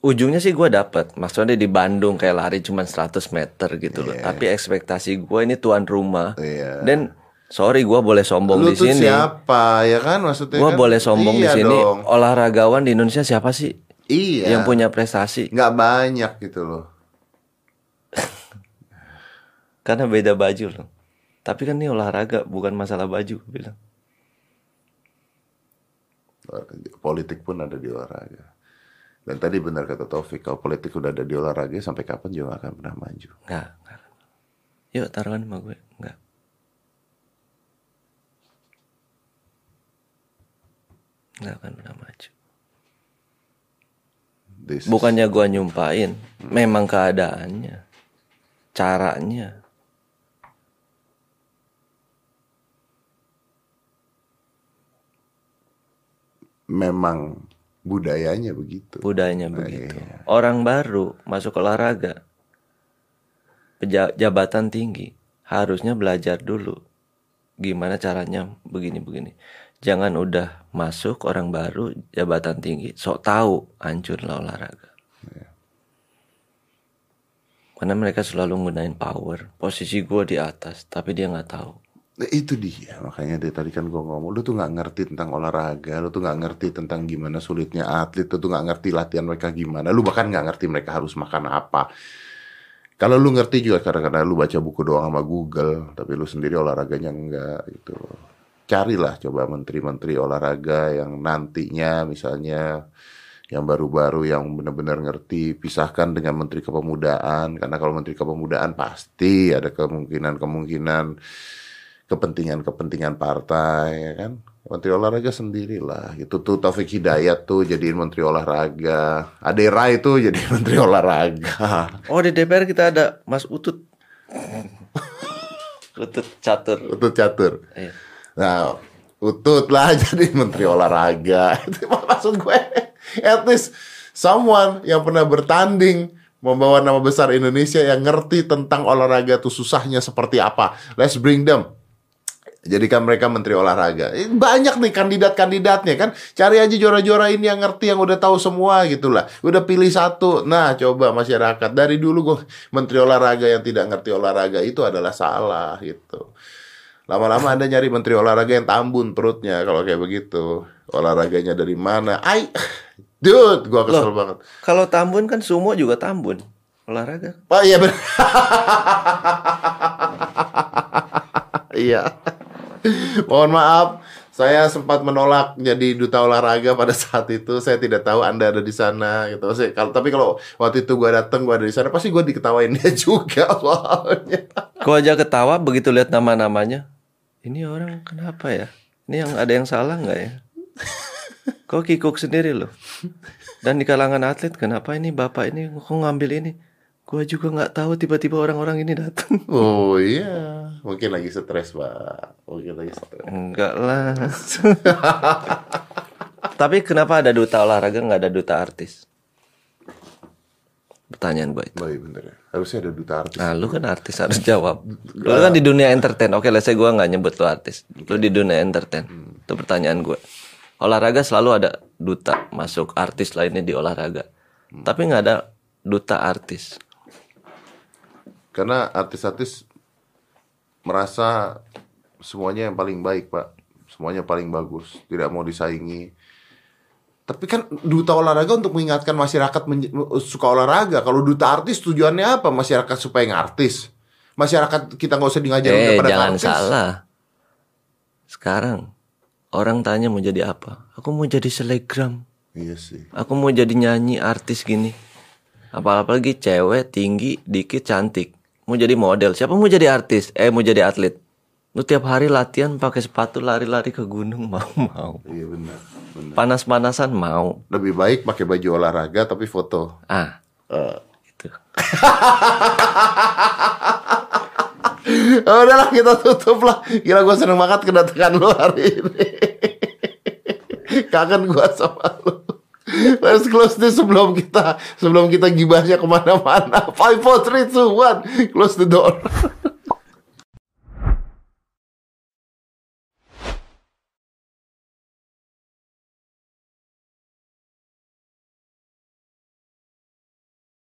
Ujungnya sih gue dapet, maksudnya di Bandung kayak lari cuma seratus meter gitu loh. Yeah. Tapi ekspektasi gue ini tuan rumah. Yeah. Dan sorry gue boleh sombong di sini. Lu tuh siapa ya kan maksudnya? Gue kan boleh sombong iya di sini. Dong. Olahragawan di Indonesia siapa sih? Iya. Yang punya prestasi? Gak banyak gitu loh. Karena beda baju loh. Tapi kan ini olahraga bukan masalah baju, gue bilang. Politik pun ada di olahraga. Dan tadi benar kata Taufik, kalau politik udah ada di olahraga sampai kapan juga gak akan pernah maju. Enggak, enggak. Yuk taruhan sama gue. Enggak. Enggak akan pernah maju. This bukannya gue nyumpahin, hmm. memang keadaannya, caranya. Memang budayanya begitu. Budayanya begitu. Ayah. Orang baru masuk olahraga, jabatan tinggi, harusnya belajar dulu gimana caranya begini-begini. Jangan udah masuk orang baru jabatan tinggi, sok tahu, hancurlah olahraga. Ayah. Karena mereka selalu menggunakan power, posisi gue di atas, tapi dia nggak tahu. Itu dia, makanya dari tadi kan gue ngomong, lu tuh gak ngerti tentang olahraga, lu tuh gak ngerti tentang gimana sulitnya atlet, lu tuh gak ngerti latihan mereka gimana, lu bahkan gak ngerti mereka harus makan apa. Kalau lu ngerti juga, karena lu baca buku doang sama Google, tapi lu sendiri olahraganya enggak gitu. Carilah coba menteri-menteri olahraga yang nantinya misalnya yang baru-baru yang benar-benar ngerti, pisahkan dengan menteri kepemudaan, karena kalau menteri kepemudaan pasti ada kemungkinan-kemungkinan kepentingan-kepentingan partai, ya kan? Menteri olahraga sendirilah. Itu tuh Taufik Hidayat tuh jadiin menteri olahraga. Ade Rai tuh jadi menteri olahraga. Oh di D P R kita ada Mas Utut. Utut Catur. Utut Catur. Iya. Nah, Utut lah jadi menteri olahraga. Itu maksud gue. At least someone yang pernah bertanding membawa nama besar Indonesia yang ngerti tentang olahraga itu susahnya seperti apa. Let's bring them. Jadikan mereka menteri olahraga. Banyak nih kandidat-kandidatnya kan. Cari aja juara-juarain yang ngerti, yang udah tahu semua gitu lah. Udah pilih satu. Nah, coba masyarakat. Dari dulu gue menteri olahraga yang tidak ngerti olahraga itu adalah salah gitu. Lama-lama Anda nyari menteri olahraga yang tambun perutnya kalau kayak begitu. Olahraganya dari mana? Ai, dude, gua kesel Loh, banget. Kalau tambun kan sumo juga tambun olahraga. Oh iya benar. Iya. Mohon maaf, saya sempat menolak jadi duta olahraga pada saat itu. Saya tidak tahu Anda ada di sana gitu. Saya, kalau, tapi kalau waktu itu gue datang, gue ada di sana, pasti gue diketawain dia juga soalnya. Gue aja ketawa begitu lihat nama-namanya. Ini orang kenapa ya? Ini yang ada yang salah nggak ya? Kok kikuk sendiri loh. Dan di kalangan atlet, kenapa ini bapak ini kok ngambil ini? Gue juga nggak tahu, tiba-tiba orang-orang ini datang. Oh iya, mungkin lagi stres pak, mungkin lagi stres. Enggak lah. Tapi kenapa ada duta olahraga nggak ada duta artis? Pertanyaan gue itu. Baik, bener ya. Harusnya ada duta artis. Nah, lu kan artis harus jawab. Lu kan di dunia entertain. Oke, let's say gue nggak nyebut lu artis. Lu di dunia entertain. Hmm. Itu pertanyaan gue. Olahraga selalu ada duta masuk artis lainnya di olahraga. Hmm. Tapi nggak ada duta artis. Karena artis-artis merasa semuanya yang paling baik, Pak. Semuanya paling bagus, tidak mau disaingi. Tapi kan duta olahraga untuk mengingatkan masyarakat suka olahraga. Kalau duta artis tujuannya apa? Masyarakat supaya ngartis. Masyarakat kita nggak usah diajarin eh, kepada jangan artis. Salah. Sekarang orang tanya mau jadi apa? Aku mau jadi selegram. Iya sih. Aku mau jadi nyanyi, artis gini. Apalagi cewek tinggi dikit cantik mau jadi model, siapa mau jadi artis, eh mau jadi atlet. Lu tiap hari latihan pakai sepatu lari-lari ke gunung, mau-mau. Iya benar, benar. Panas-panasan mau. Lebih baik pakai baju olahraga tapi foto. Ah, uh. itu. Oh, udahlah kita tutup lah. Gila gue seneng banget kedatangan lu hari ini. Kangen gue sama lu. Let's close this sebelum kita sebelum kita gibahnya kemana-mana. Five, four, three, two, one. Close the door.